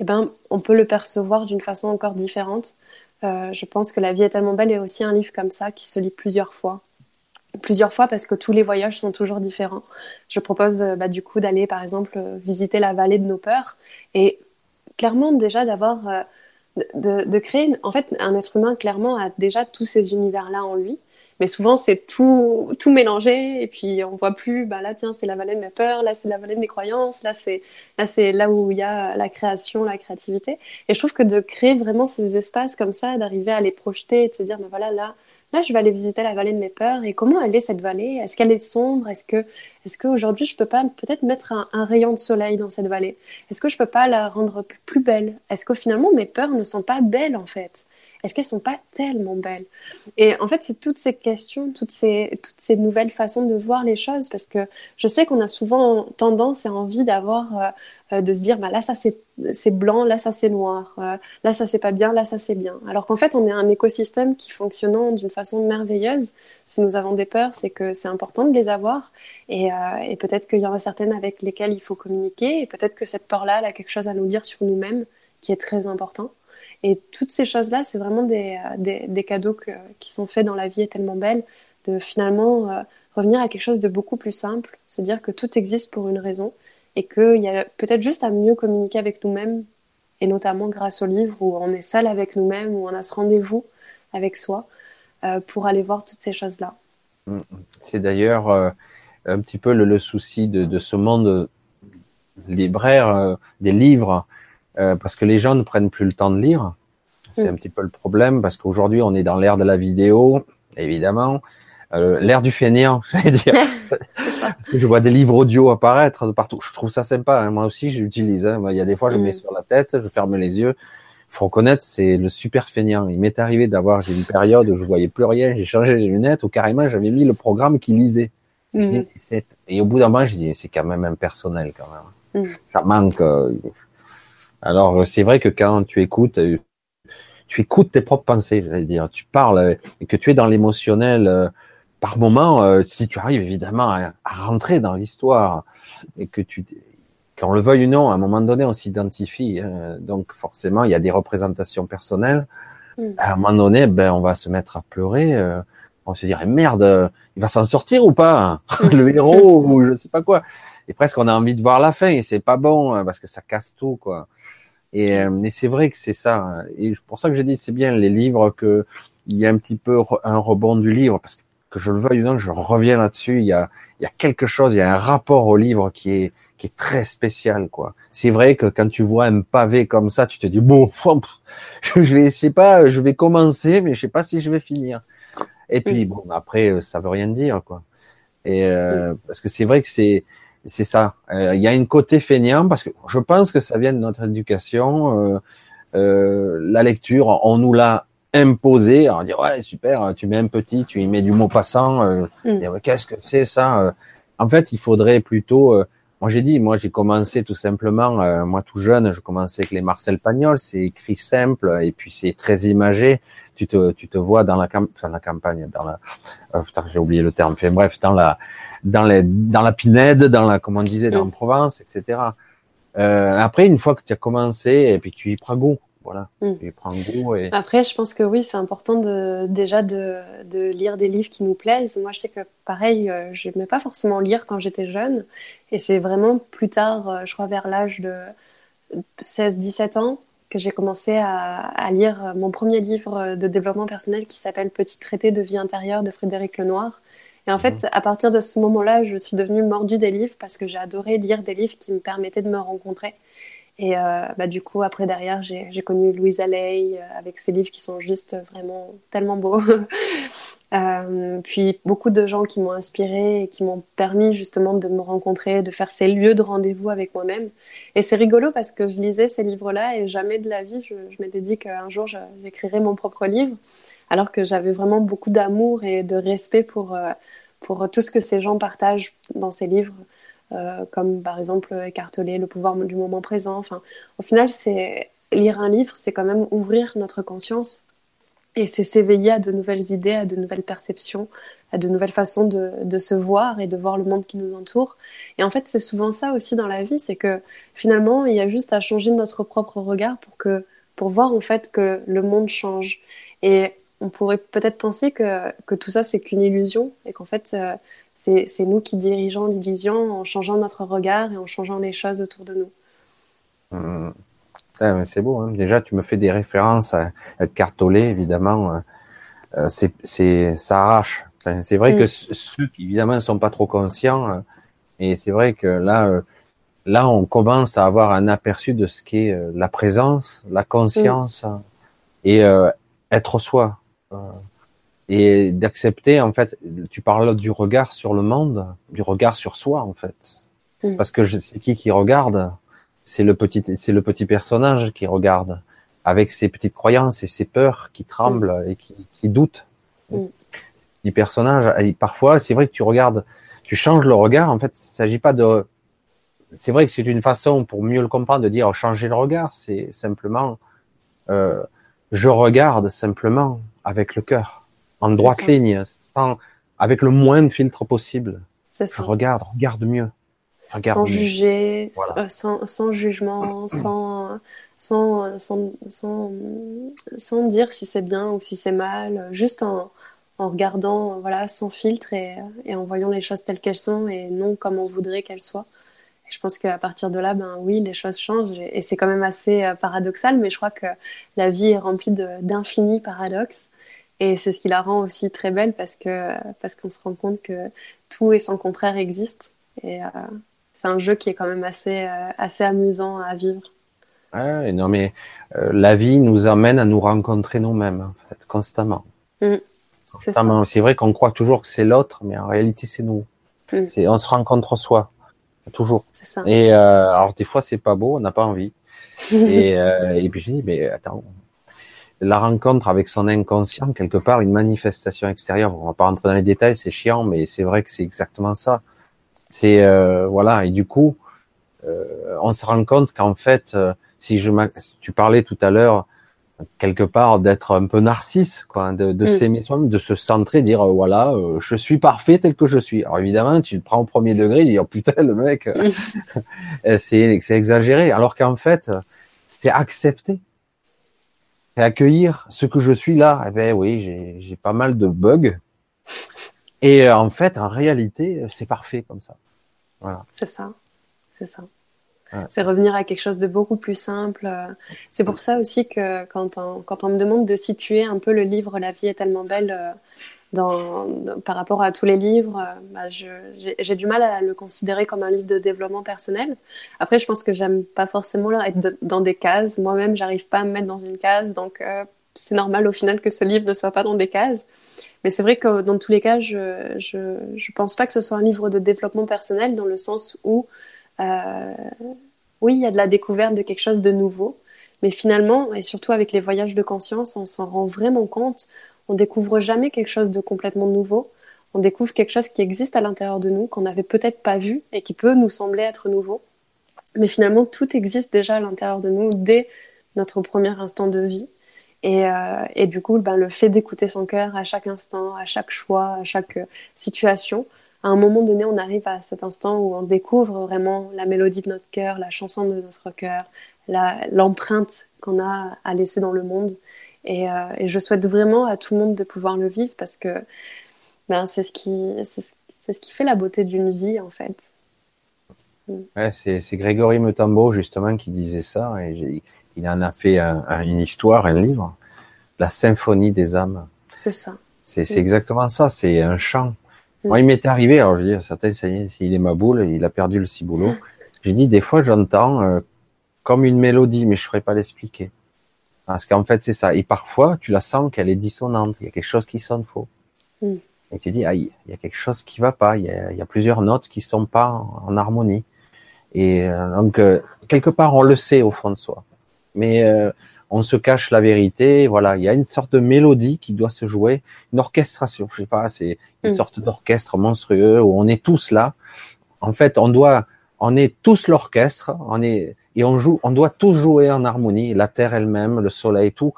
eh ben, on peut le percevoir d'une façon encore différente. Euh, je pense que La vie est tellement belle est aussi un livre comme ça, qui se lit plusieurs fois. Plusieurs fois parce que tous les voyages sont toujours différents. Je propose bah, du coup d'aller par exemple visiter la vallée de nos peurs et clairement déjà d'avoir euh, de, de créer en fait un être humain clairement a déjà tous ces univers là en lui Mais souvent, c'est tout, tout mélangé. Et puis, on ne voit plus, bah, là, tiens, c'est la vallée de la peur. Là, c'est la vallée de mes croyances. Là, c'est là, c'est là où il y a la création, la créativité. Et je trouve que de créer vraiment ces espaces comme ça, d'arriver à les projeter et de se dire, mais voilà, là, là, je vais aller visiter la vallée de mes peurs. Et comment elle est, cette vallée? Est-ce qu'elle est sombre? Est-ce que, est-ce qu'aujourd'hui, je peux pas peut-être mettre un, un rayon de soleil dans cette vallée? Est-ce que je peux pas la rendre plus, plus belle? Est-ce que finalement, mes peurs ne sont pas belles, en fait? Est-ce qu'elles sont pas tellement belles? Et en fait, c'est toutes ces questions, toutes ces, toutes ces nouvelles façons de voir les choses, parce que je sais qu'on a souvent tendance et envie d'avoir, euh, de se dire, bah, là, ça, c'est, c'est blanc, là, ça, c'est noir, euh, là, ça, c'est pas bien, là, ça, c'est bien. Alors qu'en fait, on est un écosystème qui fonctionne d'une façon merveilleuse. Si nous avons des peurs, c'est que c'est important de les avoir. Et, euh, et peut-être qu'il y en a certaines avec lesquelles il faut communiquer, et peut-être que cette peur-là, elle a quelque chose à nous dire sur nous-mêmes, qui est très important. Et toutes ces choses-là, c'est vraiment des, des, des cadeaux que, qui sont faits dans la vie, est tellement belle, de finalement euh, revenir à quelque chose de beaucoup plus simple, se dire que tout existe pour une raison et qu'il y a peut-être juste à mieux communiquer avec nous-mêmes, et notamment grâce au livre où on est seul avec nous-mêmes, où on a ce rendez-vous avec soi euh, pour aller voir toutes ces choses-là. C'est d'ailleurs euh, un petit peu le, le souci de, de ce monde libraire, euh, des livres, Euh, parce que les gens ne prennent plus le temps de lire. C'est mmh. un petit peu le problème, parce qu'aujourd'hui, on est dans l'ère de la vidéo, évidemment, euh, l'ère du fainéant, j'allais dire. Parce que je vois des livres audio apparaître de partout. Je trouve ça sympa, hein. Moi aussi, j'utilise. Hein. Moi, il y a des fois, je mmh. mets sur la tête, je ferme les yeux. Il faut reconnaître, c'est le super fainéant. Il m'est arrivé d'avoir, j'ai une période où je voyais plus rien, j'ai changé les lunettes, ou carrément, j'avais mis le programme qui lisait. Mmh. Je dis, c'est... Et au bout d'un moment, je dis, c'est quand même impersonnel, quand même. Mmh. Ça manque... Euh... Alors, c'est vrai que quand tu écoutes, tu écoutes tes propres pensées, j'allais dire, tu parles et que tu es dans l'émotionnel, par moment, si tu arrives évidemment à rentrer dans l'histoire et que tu, qu'on le veuille ou non, à un moment donné, on s'identifie. Hein, donc, forcément, il y a des représentations personnelles. À un moment donné, ben, on va se mettre à pleurer. Euh, on se dirait, merde, il va s'en sortir ou pas? Le héros ou je sais pas quoi. Et presque, on a envie de voir la fin et c'est pas bon parce que ça casse tout, quoi. Et, mais c'est vrai que c'est ça. Et pour ça que j'ai dit, c'est bien les livres, que il y a un petit peu un rebond du livre, parce que, que je le veuille ou non, je reviens là-dessus. Il y a, il y a quelque chose, il y a un rapport au livre qui est, qui est très spécial, quoi. C'est vrai que quand tu vois un pavé comme ça, tu te dis, bon, je vais, je sais pas, je vais commencer, mais je sais pas si je vais finir. Et puis, bon, après, ça veut rien dire, quoi. Et, euh, parce que c'est vrai que c'est, c'est ça. Il euh, y a une côté fainéant, parce que je pense que ça vient de notre éducation. Euh, euh, la lecture, on nous l'a imposée. On dit, ouais, super, tu mets un petit, tu y mets du mot passant. Euh, mm. Qu'est-ce que c'est, ça? En fait, il faudrait plutôt... Euh, moi, j'ai dit, moi, j'ai commencé tout simplement, euh, moi, tout jeune, je commençais avec les Marcel Pagnol. C'est écrit simple et puis c'est très imagé. Tu te, tu te vois dans la, cam- dans la campagne, dans la... Euh, putain, j'ai oublié le terme. Enfin, bref, dans la... dans les, dans la Pinède, dans la, comme on disait, dans la Provence, et cetera. Euh, après, une fois que tu as commencé, et puis tu y prends goût, voilà. Mm. Tu y prends goût et... Après, je pense que oui, c'est important de, déjà de, de lire des livres qui nous plaisent. Moi, je sais que pareil, euh, je n'aimais pas forcément lire quand j'étais jeune, et c'est vraiment plus tard, euh, je crois vers l'âge de seize dix-sept ans, que j'ai commencé à, à lire mon premier livre de développement personnel qui s'appelle « Petit traité de vie intérieure » de Frédéric Lenoir. Et en fait, à partir de ce moment-là, je suis devenue mordue des livres parce que j'ai adoré lire des livres qui me permettaient de me rencontrer. Et euh, bah, du coup, après, derrière, j'ai, j'ai connu Louise Alley euh, avec ses livres qui sont juste vraiment tellement beaux. euh, puis beaucoup de gens qui m'ont inspirée et qui m'ont permis justement de me rencontrer, de faire ces lieux de rendez-vous avec moi-même. Et c'est rigolo parce que je lisais ces livres-là et jamais de la vie, je, je m'étais dit qu'un jour, je, j'écrirais mon propre livre. Alors que j'avais vraiment beaucoup d'amour et de respect pour, euh, pour tout ce que ces gens partagent dans ces livres, euh, comme par exemple Eckhart Tolle, Le pouvoir du moment présent. Enfin, au final, c'est, lire un livre, c'est quand même ouvrir notre conscience et c'est s'éveiller à de nouvelles idées, à de nouvelles perceptions, à de nouvelles façons de, de se voir et de voir le monde qui nous entoure. Et en fait, c'est souvent ça aussi dans la vie, c'est que finalement, il y a juste à changer notre propre regard pour, que, pour voir en fait que le monde change. Et on pourrait peut-être penser que, que tout ça, c'est qu'une illusion et qu'en fait, euh, c'est, c'est nous qui dirigeons l'illusion en changeant notre regard et en changeant les choses autour de nous. Mmh. Ah, mais c'est beau. Hein. Déjà, tu me fais des références à Eckhart Tolle, évidemment. euh, c'est, c'est, ça arrache. Enfin, c'est vrai mmh. que ceux qui évidemment sont pas trop conscients, et c'est vrai que là, euh, là, on commence à avoir un aperçu de ce qu'est euh, la présence, la conscience mmh. et euh, être soi. Euh, et d'accepter, en fait, tu parles du regard sur le monde, du regard sur soi, en fait. Mmh. Parce que je sais qui qui regarde, c'est le petit, c'est le petit personnage qui regarde, avec ses petites croyances et ses peurs qui tremblent mmh. et qui, qui doutent. Mmh. Les personnages, et parfois, c'est vrai que tu regardes, tu changes le regard, en fait, il s'agit pas de, c'est vrai que c'est une façon pour mieux le comprendre de dire, oh, changer le regard, c'est simplement, euh, je regarde simplement avec le cœur, en droite ligne, sans, avec le moins de filtres possible. C'est ça. Je regarde, regarde mieux. Regarde sans mieux. Juger, voilà. sans, sans jugement, sans, sans, sans, sans, sans dire si c'est bien ou si c'est mal, juste en, en regardant, voilà, sans filtre et, et en voyant les choses telles qu'elles sont et non comme on voudrait qu'elles soient. Et je pense qu'à partir de là, ben oui, les choses changent et, et c'est quand même assez paradoxal, mais je crois que la vie est remplie de, d'infinis paradoxes. Et c'est ce qui la rend aussi très belle parce que parce qu'on se rend compte que tout et son contraire existe. Et euh, c'est un jeu qui est quand même assez euh, assez amusant à vivre. Ouais, non mais euh, la vie nous amène à nous rencontrer nous-mêmes en fait constamment. Mmh, constamment. C'est, c'est vrai qu'on croit toujours que c'est l'autre, mais en réalité c'est nous. Mmh. C'est on se rencontre soi toujours. C'est ça. Et euh, alors des fois c'est pas beau, on n'a pas envie. et, euh, et puis je dis mais attends. La rencontre avec son inconscient, quelque part, une manifestation extérieure. On va pas rentrer dans les détails, c'est chiant, mais c'est vrai que c'est exactement ça. C'est euh, voilà, et du coup, euh, on se rend compte qu'en fait, euh, si je m'a... tu parlais tout à l'heure quelque part d'être un peu narcisse, quoi, de, de mmh. s'aimer soi-même, de se centrer, dire euh, voilà, euh, je suis parfait tel que je suis. Alors évidemment, tu le prends au premier degré, tu dis oh putain le mec, c'est, c'est exagéré, alors qu'en fait, c'est accepté. C'est accueillir ce que je suis là. Eh ben oui, j'ai, j'ai pas mal de bugs. Et en fait, en réalité, c'est parfait comme ça. Voilà. C'est ça. C'est ça. Ouais. C'est revenir à quelque chose de beaucoup plus simple. C'est pour ça aussi que quand on, quand on me demande de situer un peu le livre « La vie est tellement belle » dans, dans, par rapport à tous les livres, bah je, j'ai, j'ai du mal à le considérer comme un livre de développement personnel. Après, je pense que j'aime pas forcément être de, dans des cases. Moi-même, j'arrive pas à me mettre dans une case, donc euh, c'est normal au final que ce livre ne soit pas dans des cases. Mais c'est vrai que dans tous les cas, je, je, je pense pas que ce soit un livre de développement personnel dans le sens où, euh, oui, il y a de la découverte de quelque chose de nouveau, mais finalement, et surtout avec les voyages de conscience, on s'en rend vraiment compte. On découvre jamais quelque chose de complètement nouveau. On découvre quelque chose qui existe à l'intérieur de nous, qu'on n'avait peut-être pas vu et qui peut nous sembler être nouveau. Mais finalement, tout existe déjà à l'intérieur de nous dès notre premier instant de vie. Et, euh, et du coup, ben, le fait d'écouter son cœur à chaque instant, à chaque choix, à chaque situation, à un moment donné, on arrive à cet instant où on découvre vraiment la mélodie de notre cœur, la chanson de notre cœur, la, l'empreinte qu'on a à laisser dans le monde. Et, euh, et je souhaite vraiment à tout le monde de pouvoir le vivre parce que ben, c'est, ce qui, c'est, ce, c'est ce qui fait la beauté d'une vie, en fait. Ouais, c'est, c'est Grégory Mutombo, justement, qui disait ça. Et j'ai, il en a fait un, un, une histoire, un livre, La symphonie des âmes. C'est ça. C'est, c'est oui. exactement ça, c'est un chant. Mmh. Moi, il m'est arrivé, alors je dis, certains, ça y est, il est ma boule, il a perdu le ciboulot. J'ai dit, des fois, j'entends euh, comme une mélodie, mais je ne saurais pas l'expliquer. Parce qu'en fait, c'est ça. Et parfois, tu la sens qu'elle est dissonante. Il y a quelque chose qui sonne faux. Mm. Et tu dis, aïe, il y a quelque chose qui va pas. Il y a, il y a plusieurs notes qui sont pas en, en harmonie. Et euh, donc, euh, quelque part, on le sait au fond de soi. Mais euh, on se cache la vérité. Voilà, il y a une sorte de mélodie qui doit se jouer. Une orchestration, je sais pas, c'est une mm. sorte d'orchestre monstrueux où on est tous là. En fait, on doit... On est tous l'orchestre, on est et on joue, on doit tous jouer en harmonie. La terre elle-même, le soleil, tout,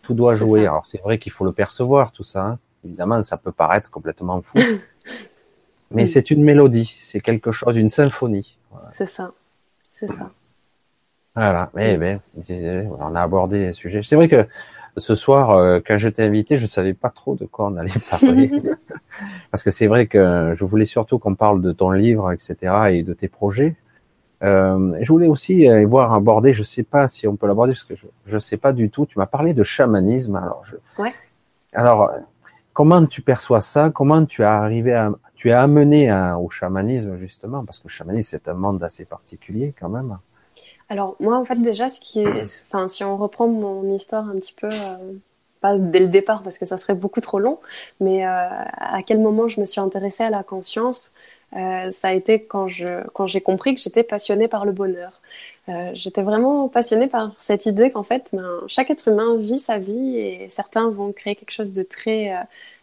tout doit jouer. C'est alors c'est vrai qu'il faut le percevoir tout ça. Hein. Évidemment, ça peut paraître complètement fou, mais oui. c'est une mélodie, c'est quelque chose, une symphonie. Voilà. C'est ça, c'est ça. Voilà. Mais ben, on a abordé les sujets. C'est vrai que ce soir, quand je t'ai invité, je savais pas trop de quoi on allait parler. Parce que c'est vrai que je voulais surtout qu'on parle de ton livre, et cetera et de tes projets. Euh, je voulais aussi voir aborder, je sais pas si on peut l'aborder, parce que je, je sais pas du tout. Tu m'as parlé de chamanisme. Alors, je, ouais. alors Comment tu perçois ça? Comment tu as arrivé à, tu es amené à, au chamanisme, justement? Parce que le chamanisme, c'est un monde assez particulier, quand même. Alors, moi, en fait, déjà, ce qui est, enfin, si on reprend mon histoire un petit peu, euh, pas dès le départ, parce que ça serait beaucoup trop long, mais euh, à quel moment je me suis intéressée à la conscience, euh, ça a été quand je, quand j'ai compris que j'étais passionnée par le bonheur. Euh, j'étais vraiment passionnée par cette idée qu'en fait, ben, chaque être humain vit sa vie et certains vont créer quelque chose de très, euh,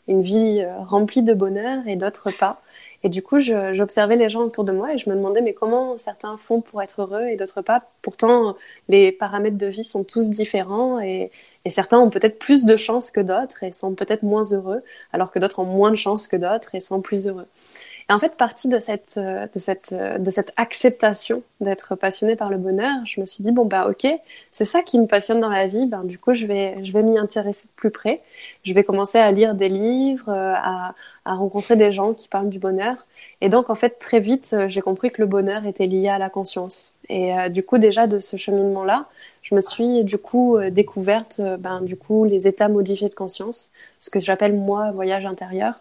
une vie euh, remplie de bonheur et d'autres pas. Et du coup, je, j'observais les gens autour de moi et je me demandais mais comment certains font pour être heureux et d'autres pas. Pourtant, les paramètres de vie sont tous différents et, et certains ont peut-être plus de chance que d'autres et sont peut-être moins heureux, alors que d'autres ont moins de chance que d'autres et sont plus heureux. Et en fait, partie de cette, de cette, de cette acceptation d'être passionnée par le bonheur, je me suis dit, bon, bah, ok, c'est ça qui me passionne dans la vie, ben, du coup, je vais, je vais m'y intéresser de plus près. Je vais commencer à lire des livres, à, à rencontrer des gens qui parlent du bonheur. Et donc, en fait, très vite, j'ai compris que le bonheur était lié à la conscience. Et euh, du coup, déjà, de ce cheminement-là, je me suis, du coup, découverte, ben, du coup, les états modifiés de conscience, ce que j'appelle, moi, voyage intérieur.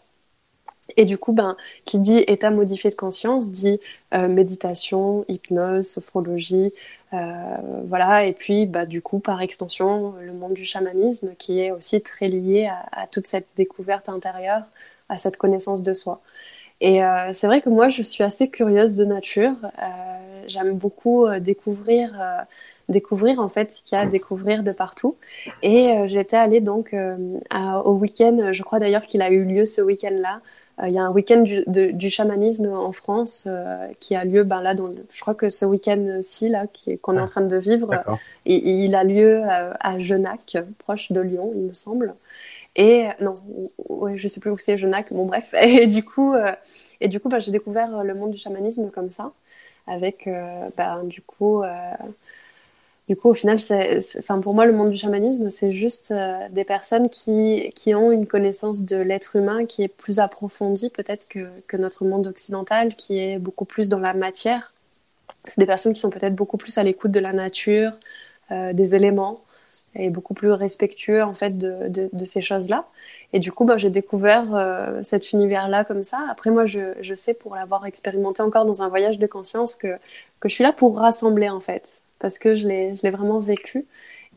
Et du coup, ben, qui dit état modifié de conscience dit euh, méditation, hypnose, sophrologie, euh, voilà. Et puis, bah, du coup, par extension, le monde du chamanisme qui est aussi très lié à, à toute cette découverte intérieure, à cette connaissance de soi. Et euh, c'est vrai que moi, je suis assez curieuse de nature. Euh, j'aime beaucoup euh, découvrir... Euh, découvrir en fait ce qu'il y a à découvrir de partout et euh, j'étais allée donc euh, à, au week-end, je crois d'ailleurs qu'il a eu lieu ce week-end-là, il euh, y a un week-end du, de, du chamanisme en France euh, qui a lieu, ben, là, dans le, je crois que ce week-end-ci là, qui, qu'on est en train de vivre, euh, il, il a lieu à, à Genac, proche de Lyon il me semble, et non, ouais, je sais plus où c'est Genac, bon bref, et du coup, euh, et du coup ben, j'ai découvert le monde du chamanisme comme ça, avec euh, ben, du coup... Euh, Du coup, au final, c'est, c'est, enfin, pour moi, le monde du chamanisme, c'est juste euh, des personnes qui, qui ont une connaissance de l'être humain qui est plus approfondie peut-être que, que notre monde occidental, qui est beaucoup plus dans la matière. C'est des personnes qui sont peut-être beaucoup plus à l'écoute de la nature, euh, des éléments, et beaucoup plus respectueux en fait, de, de, de ces choses-là. Et du coup, bah, j'ai découvert euh, cet univers-là comme ça. Après, moi, je, je sais, pour l'avoir expérimenté encore dans un voyage de conscience, que, que je suis là pour rassembler, en fait. Parce que je l'ai, je l'ai vraiment vécu.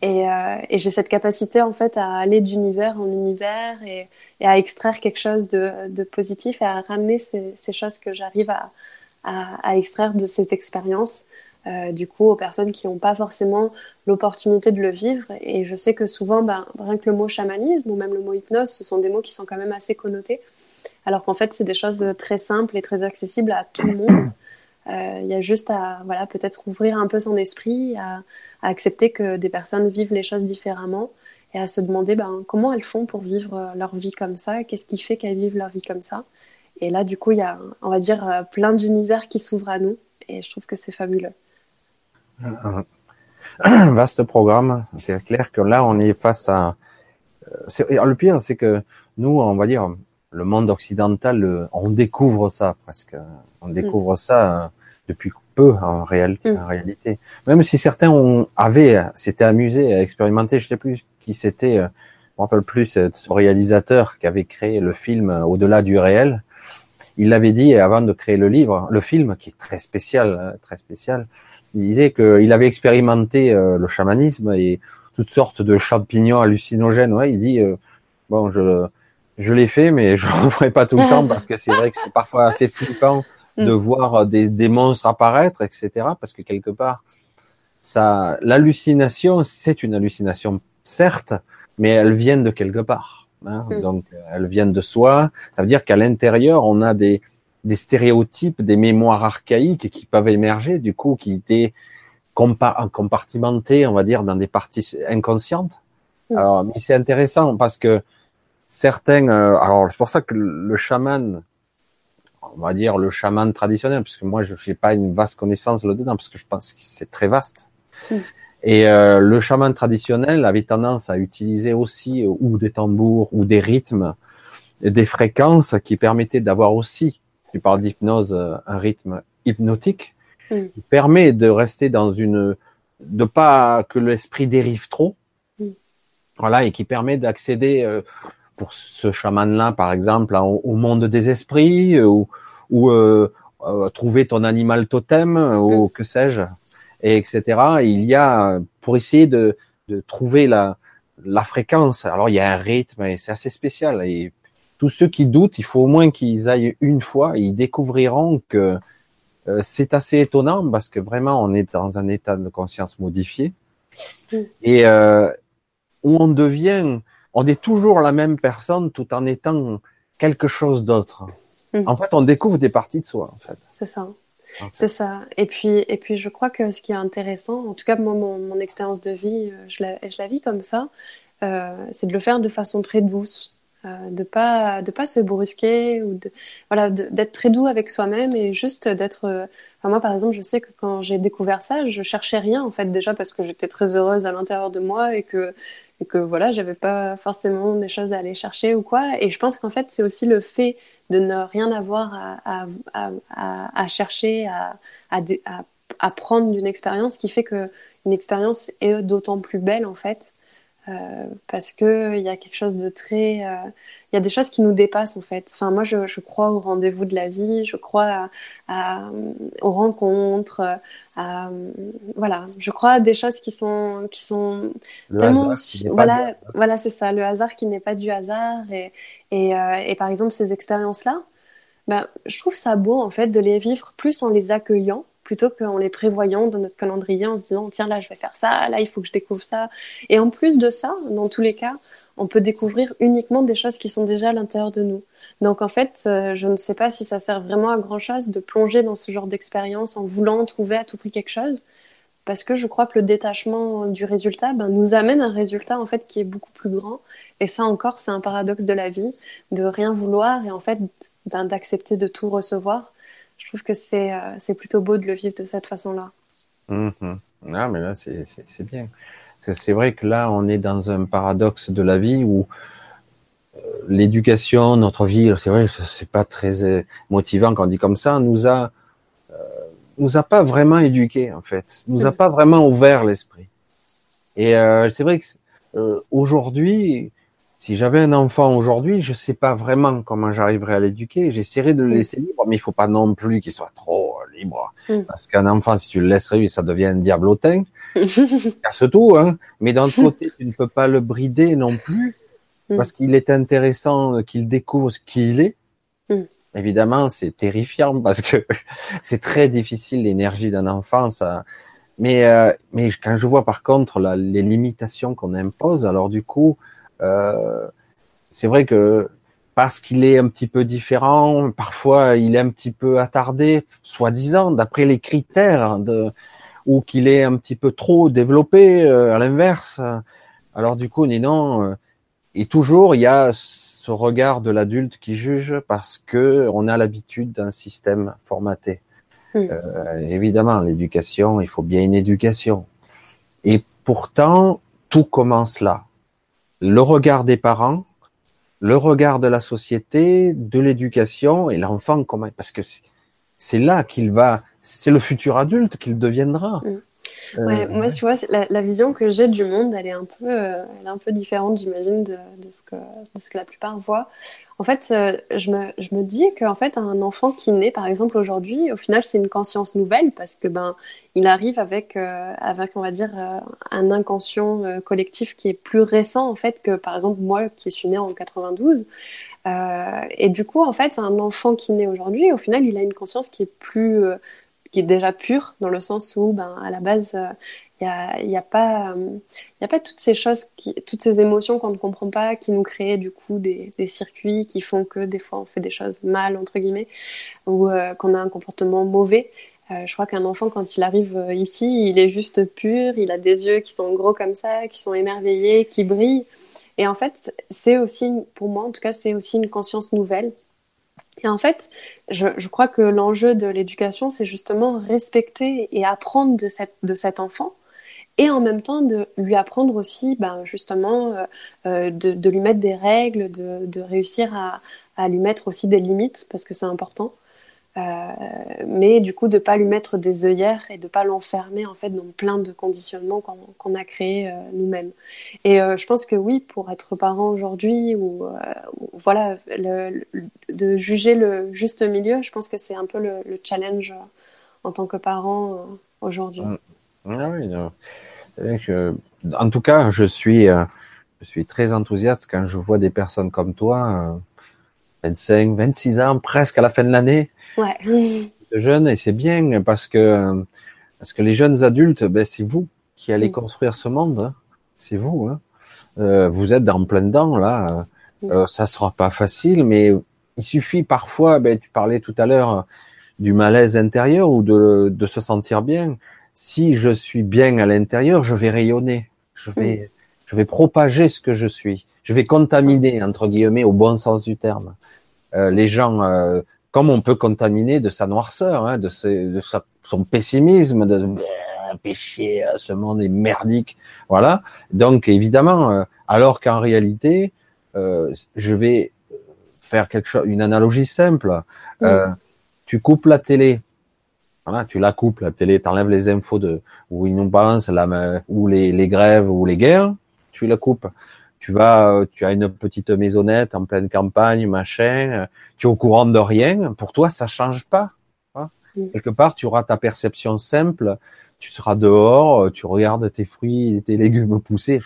Et, euh, et j'ai cette capacité, en fait, à aller d'univers en univers et, et à extraire quelque chose de, de positif et à ramener ces, ces choses que j'arrive à, à, à extraire de cette expérience, euh, du coup, aux personnes qui n'ont pas forcément l'opportunité de le vivre. Et je sais que souvent, ben, rien que le mot chamanisme ou même le mot hypnose, ce sont des mots qui sont quand même assez connotés. Alors qu'en fait, c'est des choses très simples et très accessibles à tout le monde. Il euh, y a juste à, voilà, peut-être ouvrir un peu son esprit, à, à accepter que des personnes vivent les choses différemment et à se demander ben, comment elles font pour vivre leur vie comme ça, qu'est-ce qui fait qu'elles vivent leur vie comme ça. Et là, du coup, il y a, on va dire, plein d'univers qui s'ouvrent à nous et je trouve que c'est fabuleux. Vaste programme, c'est clair que là, on est face à... C'est... Le pire, c'est que nous, on va dire... Le monde occidental, on découvre ça presque. On découvre mmh. ça depuis peu en réalité. Mmh. En réalité, même si certains ont, avaient, s'étaient amusés à expérimenter. Je ne sais plus qui c'était. Je ne me rappelle plus ce réalisateur qui avait créé le film Au-delà du réel. Il l'avait dit avant de créer le livre, le film qui est très spécial, très spécial. Il disait qu'il avait expérimenté le chamanisme et toutes sortes de champignons hallucinogènes. Ouais, il dit bon, je Je l'ai fait, mais je ne le ferai pas tout le temps parce que c'est vrai que c'est parfois assez flippant de voir des, des monstres apparaître, et cetera. Parce que quelque part, ça, l'hallucination, c'est une hallucination, certes, mais elles viennent de quelque part. Hein. Donc, elles viennent de soi. Ça veut dire qu'à l'intérieur, on a des, des stéréotypes, des mémoires archaïques qui peuvent émerger, du coup, qui étaient compa- compartimentées, on va dire, dans des parties inconscientes. Alors, mais c'est intéressant parce que certains, euh, alors c'est pour ça que le chaman, on va dire le chaman traditionnel, parce que moi je n'ai pas une vaste connaissance là-dedans, parce que je pense que c'est très vaste. Mmh. Et euh, le chaman traditionnel avait tendance à utiliser aussi euh, ou des tambours, ou des rythmes, des fréquences qui permettaient d'avoir aussi, tu parles d'hypnose, euh, un rythme hypnotique, mmh. qui permet de rester dans une, de pas que l'esprit dérive trop, mmh. voilà, et qui permet d'accéder. Euh, pour ce chaman-là, par exemple, au, au monde des esprits, ou, ou euh, euh, trouver ton animal totem, ou que sais-je, et etc. Il y a, pour essayer de, de trouver la, la fréquence, alors il y a un rythme, et c'est assez spécial. Et tous ceux qui doutent, il faut au moins qu'ils aillent une fois, et ils découvriront que euh, c'est assez étonnant, parce que vraiment, on est dans un état de conscience modifié, et euh, où on devient, on est toujours la même personne tout en étant quelque chose d'autre. Mmh. En fait, on découvre des parties de soi, en fait. C'est ça. En fait. C'est ça. Et puis, et puis, je crois que ce qui est intéressant, en tout cas, moi, mon, mon expérience de vie, je la, je la vis comme ça, euh, c'est de le faire de façon très douce, euh, de pas, de pas se brusquer, ou de, voilà, de, d'être très doux avec soi-même, et juste d'être. Euh, enfin, moi, par exemple, je sais que quand j'ai découvert ça, je cherchais rien, en fait, déjà parce que j'étais très heureuse à l'intérieur de moi, et que et que voilà, j'avais pas forcément des choses à aller chercher ou quoi. Et je pense qu'en fait, c'est aussi le fait de ne rien avoir à, à, à, à, à chercher, à, à, à, à prendre d'une expérience, qui fait qu'une expérience est d'autant plus belle, en fait, euh, parce qu'il y a quelque chose de très... Il euh, y a des choses qui nous dépassent, en fait. Enfin, moi, je, je crois au rendez-vous de la vie, je crois à, à, aux rencontres... Euh, voilà, je crois à des choses qui sont qui sont le tellement hasard, qui voilà voilà c'est ça, le hasard qui n'est pas du hasard, et et, euh, et par exemple ces expériences là, ben je trouve ça beau, en fait, de les vivre plus en les accueillant plutôt qu'en les prévoyant dans notre calendrier, en se disant tiens, là je vais faire ça, là il faut que je découvre ça. Et en plus de ça, dans tous les cas, on peut découvrir uniquement des choses qui sont déjà à l'intérieur de nous. Donc en fait, euh, je ne sais pas si ça sert vraiment à grand chose de plonger dans ce genre d'expérience en voulant trouver à tout prix quelque chose, parce que je crois que le détachement du résultat, ben, nous amène un résultat, en fait, qui est beaucoup plus grand. Et ça encore, c'est un paradoxe de la vie, de rien vouloir, et en fait, ben, d'accepter de tout recevoir. Je trouve que c'est, euh, c'est plutôt beau de le vivre de cette façon-là. Mmh. Ah mais là, c'est, c'est, c'est bien. C'est, c'est vrai que là, on est dans un paradoxe de la vie où l'éducation, notre vie, c'est vrai, c'est pas très motivant quand on dit comme ça, nous a, euh, nous a pas vraiment éduqués, en fait, nous a pas vraiment ouvert l'esprit. Et euh, c'est vrai que euh, aujourd'hui, si j'avais un enfant aujourd'hui, je sais pas vraiment comment j'arriverais à l'éduquer. J'essaierais de le laisser libre, mais il faut pas non plus qu'il soit trop euh, libre, parce qu'un enfant, si tu le laisses libre, ça devient un diablotin. Casse tout, hein. Mais d'un autre côté, tu ne peux pas le brider non plus, parce qu'il est intéressant qu'il découvre ce qu'il est. Mm. Évidemment, c'est terrifiant, parce que c'est très difficile, l'énergie d'un enfant. Ça... Mais, euh, mais quand je vois, par contre, la, les limitations qu'on impose, alors du coup, euh, c'est vrai que parce qu'il est un petit peu différent, parfois il est un petit peu attardé, soi-disant, d'après les critères, de, ou qu'il est un petit peu trop développé, euh, à l'inverse. Alors du coup, on dit non... Euh, Et toujours, il y a ce regard de l'adulte qui juge, parce que on a l'habitude d'un système formaté. Mmh. Euh, évidemment, l'éducation, il faut bien une éducation. Et pourtant, tout commence là. Le regard des parents, le regard de la société, de l'éducation, et l'enfant, comment, parce que c'est, c'est là qu'il va, c'est le futur adulte qu'il deviendra. Mmh. Ouais, euh... moi, tu vois, la, la vision que j'ai du monde, elle est un peu, euh, elle est un peu différente, j'imagine, de, de, ce que, de ce que la plupart voient. En fait, euh, je, me, je me dis qu'en fait, un enfant qui naît, par exemple, aujourd'hui, au final, c'est une conscience nouvelle, parce que ben, il arrive avec, euh, avec, on va dire, euh, un inconscient euh, collectif qui est plus récent, en fait, que, par exemple, moi, qui suis née en quatre-vingt-douze. Euh, et du coup, en fait, un enfant qui naît aujourd'hui, au final, il a une conscience qui est plus... Euh, qui est déjà pure, dans le sens où, ben, à la base, il euh, n'y a, y a, pas, euh, y a pas toutes ces choses, qui, toutes ces émotions qu'on ne comprend pas, qui nous créent du coup des, des circuits qui font que des fois on fait des choses mal, entre guillemets, ou euh, qu'on a un comportement mauvais. Euh, je crois qu'un enfant, quand il arrive ici, il est juste pur, il a des yeux qui sont gros comme ça, qui sont émerveillés, qui brillent. Et en fait, c'est aussi, pour moi en tout cas, c'est aussi une conscience nouvelle. Et en fait, je, je crois que l'enjeu de l'éducation, c'est justement respecter et apprendre de, cette, de cet enfant, et en même temps de lui apprendre aussi, ben, justement, euh, de, de lui mettre des règles, de, de réussir à, à lui mettre aussi des limites, parce que c'est important. Euh, mais du coup de pas lui mettre des œillères et de pas l'enfermer en fait dans plein de conditionnements qu'on, qu'on a créés euh, nous-mêmes. Et euh, je pense que oui, pour être parent aujourd'hui ou euh, voilà le, le, de juger le juste milieu, je pense que c'est un peu le, le challenge euh, en tant que parent euh, aujourd'hui. Ah oui, je, en tout cas, je suis euh, je suis très enthousiaste quand je vois des personnes comme toi. Euh... vingt-cinq, vingt-six ans, presque à la fin de l'année. Ouais. De jeunes, et c'est bien parce que, parce que les jeunes adultes, ben, c'est vous qui allez mmh. construire ce monde, hein. C'est vous, hein. Euh, vous êtes en plein dedans, là. Mmh. Euh, ça sera pas facile, mais il suffit parfois, ben, tu parlais tout à l'heure du malaise intérieur ou de, de se sentir bien. Si je suis bien à l'intérieur, je vais rayonner. Je vais, mmh. je vais propager ce que je suis. Je vais contaminer, entre guillemets, au bon sens du terme, euh, les gens, euh, comme on peut contaminer de sa noirceur, hein, de, ses, de sa, son pessimisme, de péché, ce monde est merdique, voilà. Donc évidemment, euh, alors qu'en réalité, euh, je vais faire quelque chose, une analogie simple. Euh, mmh. Tu coupes la télé, voilà, tu la coupes la télé, t'enlèves les infos de où ils nous balancent la, ou les, les grèves ou les guerres, tu la coupes. Tu vas, tu as une petite maisonnette en pleine campagne, machin. Tu es au courant de rien. Pour toi, ça change pas. Hein. Mmh. Quelque part, tu auras ta perception simple. Tu seras dehors, tu regardes tes fruits, et tes légumes pousser.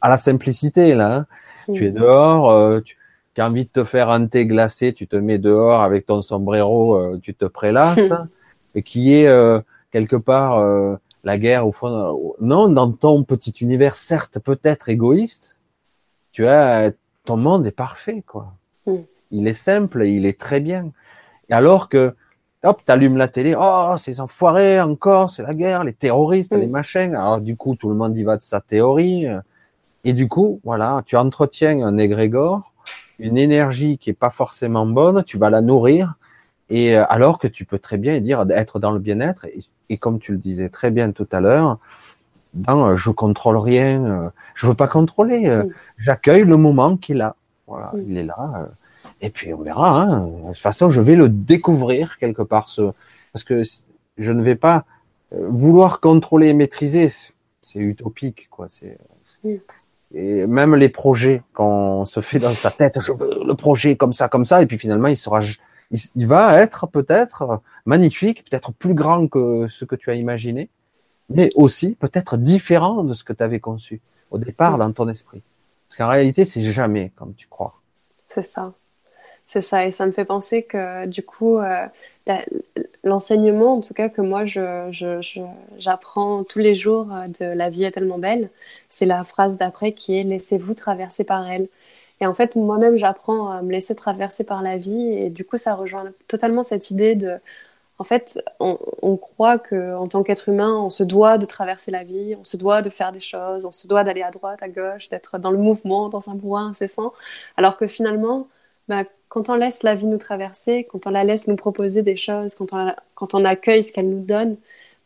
À la simplicité, là. Hein. Mmh. Tu es dehors. Tu as envie de te faire un thé glacé. Tu te mets dehors avec ton sombrero. Tu te prélasses. Et qui est euh, quelque part euh, la guerre au fond. Non, dans ton petit univers, certes, peut-être égoïste. Tu as, ton monde est parfait, quoi. Mm. Il est simple, il est très bien. Alors que, hop, t'allumes la télé, oh, ces enfoirés encore, c'est la guerre, les terroristes, mm. les machins. Alors, du coup, tout le monde y va de sa théorie. Et du coup, voilà, tu entretiens un égrégore, une énergie qui est pas forcément bonne, tu vas la nourrir. Et alors que tu peux très bien dire être dans le bien-être. Et, et comme tu le disais très bien tout à l'heure, dans, je contrôle rien, je veux pas contrôler, mmh. j'accueille le moment qu'il est là, voilà, mmh. il est là, et puis on verra, hein. De toute façon, je vais le découvrir quelque part, ce, parce que je ne vais pas vouloir contrôler et maîtriser, c'est utopique, quoi, c'est, c'est... et même les projets, qu'on se fait dans sa tête, je veux le projet comme ça, comme ça, et puis finalement, il sera, il, il va être peut-être magnifique, peut-être plus grand que ce que tu as imaginé, mais aussi peut-être différent de ce que tu avais conçu au départ dans ton esprit. Parce qu'en réalité, c'est jamais comme tu crois. C'est ça. C'est ça. Et ça me fait penser que du coup, euh, la, l'enseignement, en tout cas, que moi, je, je, je, j'apprends tous les jours de « La vie est tellement belle », c'est la phrase d'après qui est « Laissez-vous traverser par elle ». Et en fait, moi-même, j'apprends à me laisser traverser par la vie. Et du coup, ça rejoint totalement cette idée de... En fait, on, on croit qu'en tant qu'être humain, on se doit de traverser la vie, on se doit de faire des choses, on se doit d'aller à droite, à gauche, d'être dans le mouvement, dans un brouhaha incessant. Alors que finalement, bah, quand on laisse la vie nous traverser, quand on la laisse nous proposer des choses, quand on, quand on accueille ce qu'elle nous donne,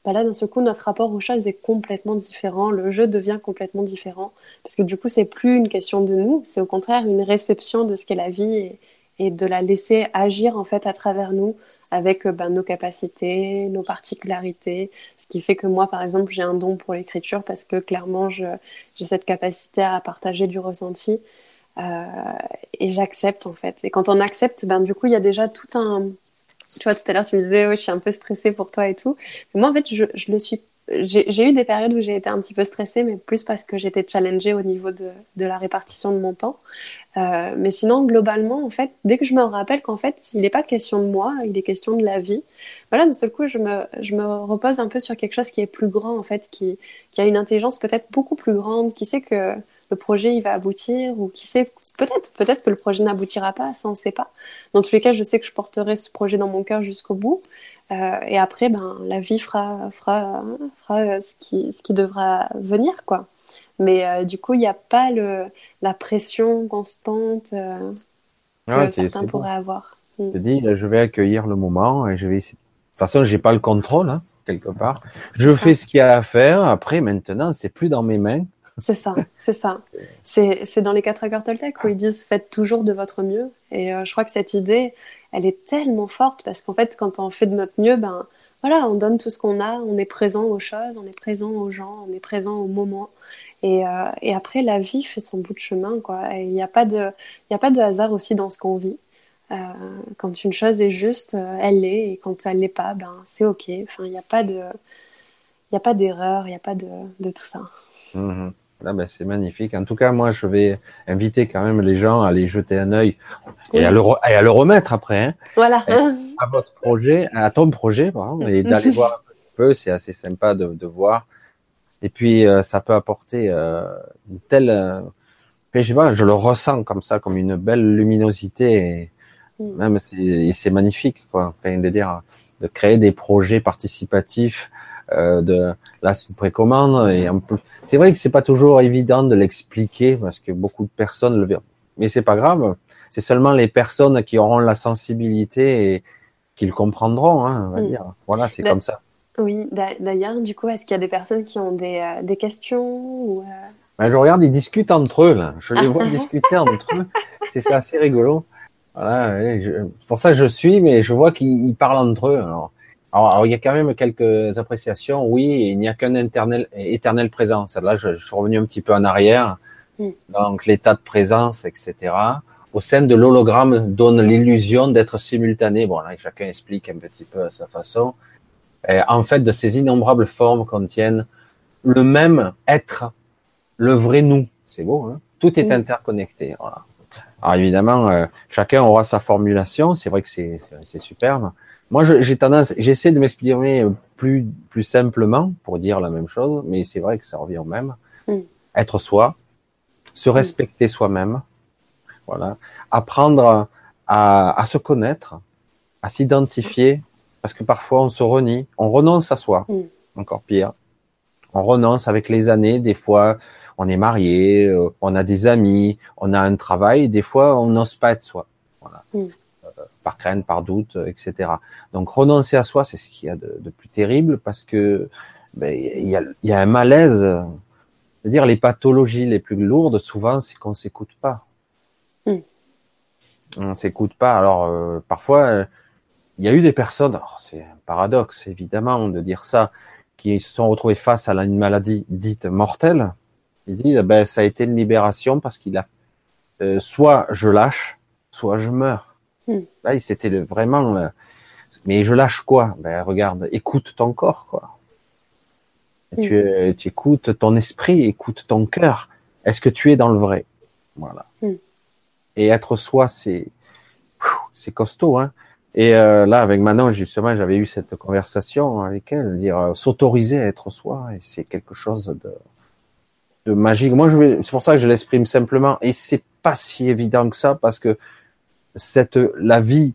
bah là, d'un seul coup, notre rapport aux choses est complètement différent, le jeu devient complètement différent. Parce que du coup, c'est plus une question de nous, c'est au contraire une réception de ce qu'est la vie et, et de la laisser agir en fait à travers nous, avec ben, nos capacités, nos particularités, ce qui fait que moi, par exemple, j'ai un don pour l'écriture parce que clairement, je, j'ai cette capacité à partager du ressenti euh, et j'accepte en fait. Et quand on accepte, ben, du coup, il y a déjà tout un... Tu vois, tout à l'heure, tu me disais, oh, je suis un peu stressée pour toi et tout. Mais moi, en fait, je, je le suis... J'ai, j'ai eu des périodes où j'ai été un petit peu stressée, mais plus parce que j'étais challengée au niveau de, de la répartition de mon temps. Euh, mais sinon, globalement, en fait, dès que je me rappelle qu'en fait, il n'est pas question de moi, il est question de la vie, voilà, d'un seul coup, je me, je me repose un peu sur quelque chose qui est plus grand, en fait, qui, qui a une intelligence peut-être beaucoup plus grande, qui sait que le projet, il va aboutir, ou qui sait, peut-être, peut-être que le projet n'aboutira pas, ça, on ne sait pas. Dans tous les cas, je sais que je porterai ce projet dans mon cœur jusqu'au bout, euh, et après, ben, la vie fera, fera, fera euh, ce qui, ce qui devra venir, quoi. Mais euh, du coup, il n'y a pas le, la pression constante euh, ah, que c'est, certains c'est pourraient bon. avoir. Mm. Je dis, là, je vais accueillir le moment et je vais essayer. De toute façon, j'ai pas le contrôle, hein, quelque part. Je c'est fais ça. ce qu'il y a à faire. Après, maintenant, c'est plus dans mes mains. C'est ça, c'est ça. C'est, c'est dans les Quatre Accords Toltec où ils disent « Faites toujours de votre mieux ». Et euh, je crois que cette idée, elle est tellement forte parce qu'en fait, quand on fait de notre mieux, ben, voilà, on donne tout ce qu'on a, on est présent aux choses, on est présent aux gens, on est présent au moment. Et, euh, et après, la vie fait son bout de chemin, quoi. Il n'y a pas de, y a pas de hasard aussi dans ce qu'on vit. Euh, quand une chose est juste, elle l'est, et quand elle ne l'est pas, ben, c'est ok. Enfin, il n'y a pas de... Il n'y a pas d'erreur, il n'y a pas de, de tout ça. Mmh. Ah ben c'est magnifique. En tout cas, moi, je vais inviter quand même les gens à aller jeter un œil et, oui. à, le re- et à le remettre après. Hein. Voilà. Et à votre projet, à ton projet, pardon, et d'aller voir un peu. C'est assez sympa de, de voir. Et puis, euh, ça peut apporter euh, une telle... Euh, je sais pas, je le ressens comme ça, comme une belle luminosité. Et, mmh. même, c'est, et c'est magnifique, quoi. Enfin, de dire, de créer des projets participatifs. Euh, de là c'est une précommande et un peu, c'est vrai que c'est pas toujours évident de l'expliquer parce que beaucoup de personnes le verront, mais c'est pas grave, c'est seulement les personnes qui auront la sensibilité et qui le comprendront, hein, on va mmh. dire, voilà, c'est d'a... comme ça. Oui, d'a... d'ailleurs, du coup, est-ce qu'il y a des personnes qui ont des, euh, des questions ou euh... ben, je regarde, ils discutent entre eux, là. Je les vois discuter entre eux, c'est, c'est assez rigolo, voilà, je... c'est pour ça que je suis, mais je vois qu'ils parlent entre eux, alors. Alors, alors, il y a quand même quelques appréciations. Oui, il n'y a qu'un éternel, éternel présent. Là, je, je suis revenu un petit peu en arrière. Mmh. Donc, l'état de présence, et cetera. Au sein de l'hologramme donne l'illusion d'être simultané. Bon, là, chacun explique un petit peu à sa façon. Et en fait, de ces innombrables formes contiennent le même être, le vrai nous. C'est beau, hein ? Tout est mmh. interconnecté. Voilà. Alors, évidemment, euh, chacun aura sa formulation. C'est vrai que c'est, c'est, c'est superbe. Moi, j'ai tendance, j'essaie de m'exprimer plus, plus simplement pour dire la même chose, mais c'est vrai que ça revient au même. Mm. Être soi, se respecter mm. soi-même, voilà, apprendre à, à se connaître, à s'identifier, parce que parfois on se renie, on renonce à soi, mm. encore pire. On renonce avec les années, des fois on est marié, on a des amis, on a un travail, des fois on n'ose pas être soi, voilà. Mm. par crainte, par doute, et cetera. Donc, renoncer à soi, c'est ce qu'il y a de, de plus terrible parce que ben, il y a, il y a un malaise. Je veux dire, les pathologies les plus lourdes, souvent, c'est qu'on ne s'écoute pas. Mm. On ne s'écoute pas. Alors, euh, parfois, euh, il y a eu des personnes, alors, c'est un paradoxe, évidemment, de dire ça, qui se sont retrouvées face à une maladie dite mortelle. Ils disent, ben, ça a été une libération parce qu'il a, euh, soit je lâche, soit je meurs. Là, c'était le, vraiment. Le... Mais je lâche quoi ? Ben, regarde, écoute ton corps, quoi. Mm. Tu, tu écoutes ton esprit, écoute ton cœur. Est-ce que tu es dans le vrai ? Voilà. Mm. Et être soi, c'est, c'est costaud, hein. Et euh, là, avec Manon, justement, j'avais eu cette conversation avec elle, dire euh, s'autoriser à être soi, et c'est quelque chose de, de magique. Moi, je vais... c'est pour ça que je l'exprime simplement, et c'est pas si évident que ça, parce que Cette, la vie,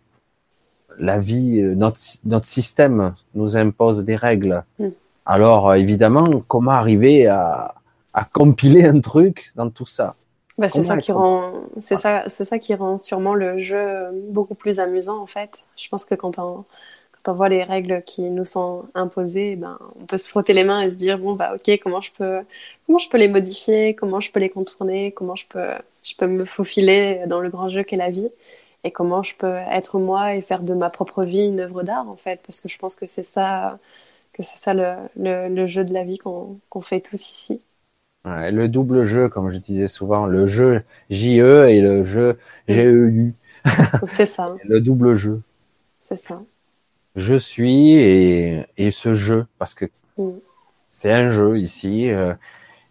la vie, notre, notre système nous impose des règles. Mm. Alors, évidemment, comment arriver à, à compiler un truc dans tout ça ? Bah, c'est ça qui rend, c'est ça, c'est ça qui rend sûrement le jeu beaucoup plus amusant, en fait. Je pense que quand on, quand on voit les règles qui nous sont imposées, ben, on peut se frotter les mains et se dire, bon, bah, ok, comment je peux, comment je peux les modifier ? Comment je peux les contourner ? Comment je peux, je peux me faufiler dans le grand jeu qu'est la vie ? Et comment je peux être moi et faire de ma propre vie une œuvre d'art, en fait, parce que je pense que c'est ça, que c'est ça le, le, le jeu de la vie qu'on, qu'on fait tous ici. Ouais, le double jeu, comme je disais souvent, le jeu J E et le jeu G E U. C'est ça. Le double jeu. C'est ça. Je suis et, et ce jeu, parce que mmh. c'est un jeu ici, euh,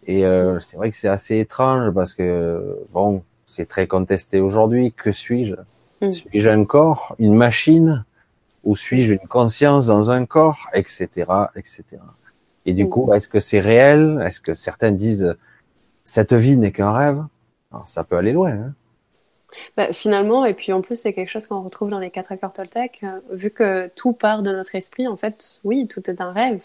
et euh, c'est vrai que c'est assez étrange, parce que, bon, c'est très contesté aujourd'hui, que suis-je ? Mmh. Suis-je un corps, une machine, ou suis-je une conscience dans un corps, et cetera, et cetera. Et du mmh. coup, est-ce que c'est réel ? Est-ce que certains disent cette vie n'est qu'un rêve ? Alors, ça peut aller loin. Hein. Bah, finalement, et puis en plus, c'est quelque chose qu'on retrouve dans les Quatre Accords Toltec. Euh, vu que tout part de notre esprit, en fait, oui, tout est un rêve.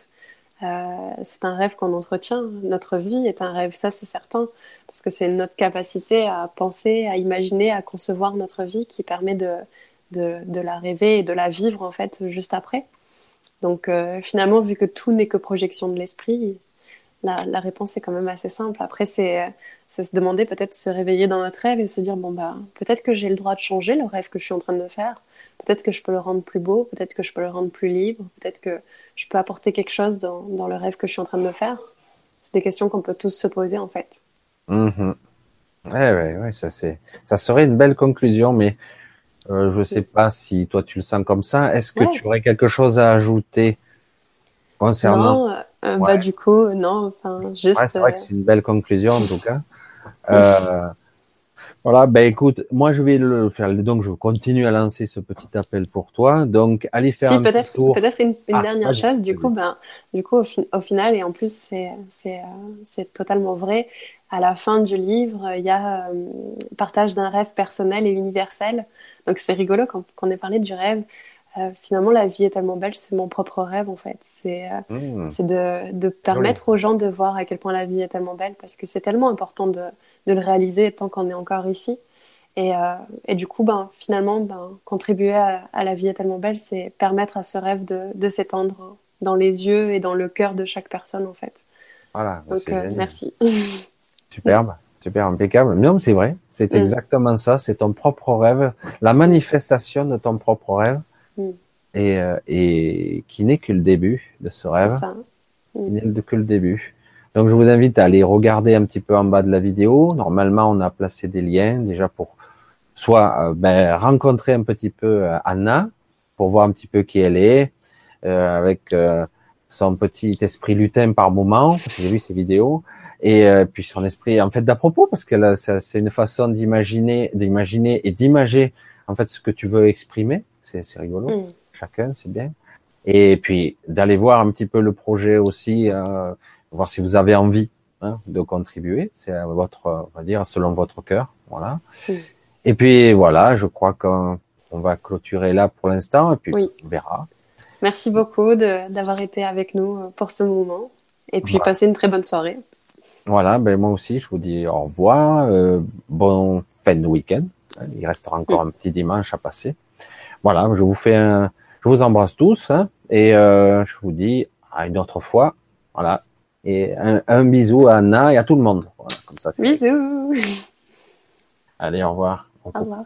Euh, c'est un rêve qu'on entretient, notre vie est un rêve, ça c'est certain, parce que c'est notre capacité à penser, à imaginer, à concevoir notre vie qui permet de, de, de la rêver et de la vivre en fait juste après. Donc euh, finalement, vu que tout n'est que projection de l'esprit, la, la réponse est quand même assez simple. Après, c'est, c'est se demander, peut-être se réveiller dans notre rêve et se dire, bon, bah, peut-être que j'ai le droit de changer le rêve que je suis en train de faire. Peut-être que je peux le rendre plus beau, peut-être que je peux le rendre plus libre, peut-être que je peux apporter quelque chose dans, dans le rêve que je suis en train de me faire. C'est des questions qu'on peut tous se poser, en fait. Mmh. Ouais, ouais, ouais, ça, c'est... ça serait une belle conclusion, mais euh, je ne sais pas si toi, tu le sens comme ça. Est-ce que ouais. tu aurais quelque chose à ajouter concernant... Non, euh, ouais. bah, du coup, non, enfin, juste... Ouais, c'est vrai euh... que c'est une belle conclusion, en tout cas. euh... Voilà, ben écoute, moi je vais le faire, donc je continue à lancer ce petit appel pour toi, donc allez faire si, un peut-être, petit tour. Peut-être une, une ah, dernière ah, chose, du coup, ben, du coup au, fi- au final, et en plus c'est, c'est, c'est totalement vrai, à la fin du livre, il y a euh, partage d'un rêve personnel et universel, donc c'est rigolo quand, quand on est parlé du rêve, euh, finalement la vie est tellement belle, c'est mon propre rêve en fait, c'est, euh, mmh. c'est de, de permettre oui. aux gens de voir à quel point la vie est tellement belle, parce que c'est tellement important de... de le réaliser tant qu'on est encore ici. Et, euh, et du coup, ben, finalement, ben, contribuer à, à la vie est tellement belle, c'est permettre à ce rêve de, de s'étendre dans les yeux et dans le cœur de chaque personne, en fait. Voilà. Donc, euh, merci. Superbe, super impeccable. Non, c'est vrai, c'est mm. exactement ça, c'est ton propre rêve, la manifestation de ton propre rêve, mm. et, euh, et qui n'est que le début de ce rêve. C'est ça. Mm. Qui n'est que le début. Donc, je vous invite à aller regarder un petit peu en bas de la vidéo. Normalement, on a placé des liens déjà pour soit euh, ben, rencontrer un petit peu Anna pour voir un petit peu qui elle est euh, avec euh, son petit esprit lutin par moment, parce que j'ai vu ses vidéos, et euh, puis son esprit en fait d'à propos, parce que là, ça, c'est une façon d'imaginer, d'imaginer et d'imager en fait ce que tu veux exprimer. C'est, c'est rigolo. Mmh. Chacun, c'est bien. Et puis d'aller voir un petit peu le projet aussi. Euh, voir si vous avez envie hein, de contribuer, c'est à votre, on va dire, selon votre cœur, voilà. Oui. Et puis voilà, je crois qu'on on va clôturer là pour l'instant, et puis oui. on verra. Merci beaucoup de, d'avoir été avec nous pour ce moment, et puis voilà. Passez une très bonne soirée. Voilà, ben moi aussi, je vous dis au revoir, euh, bon fin de week-end. Il restera encore oui. un petit dimanche à passer. Voilà, je vous fais, un, je vous embrasse tous, hein, et euh, je vous dis à une autre fois, voilà. Et un, un bisou à Anna et à tout le monde. Voilà, comme ça, c'est... Bisous. Allez, au revoir. Au revoir.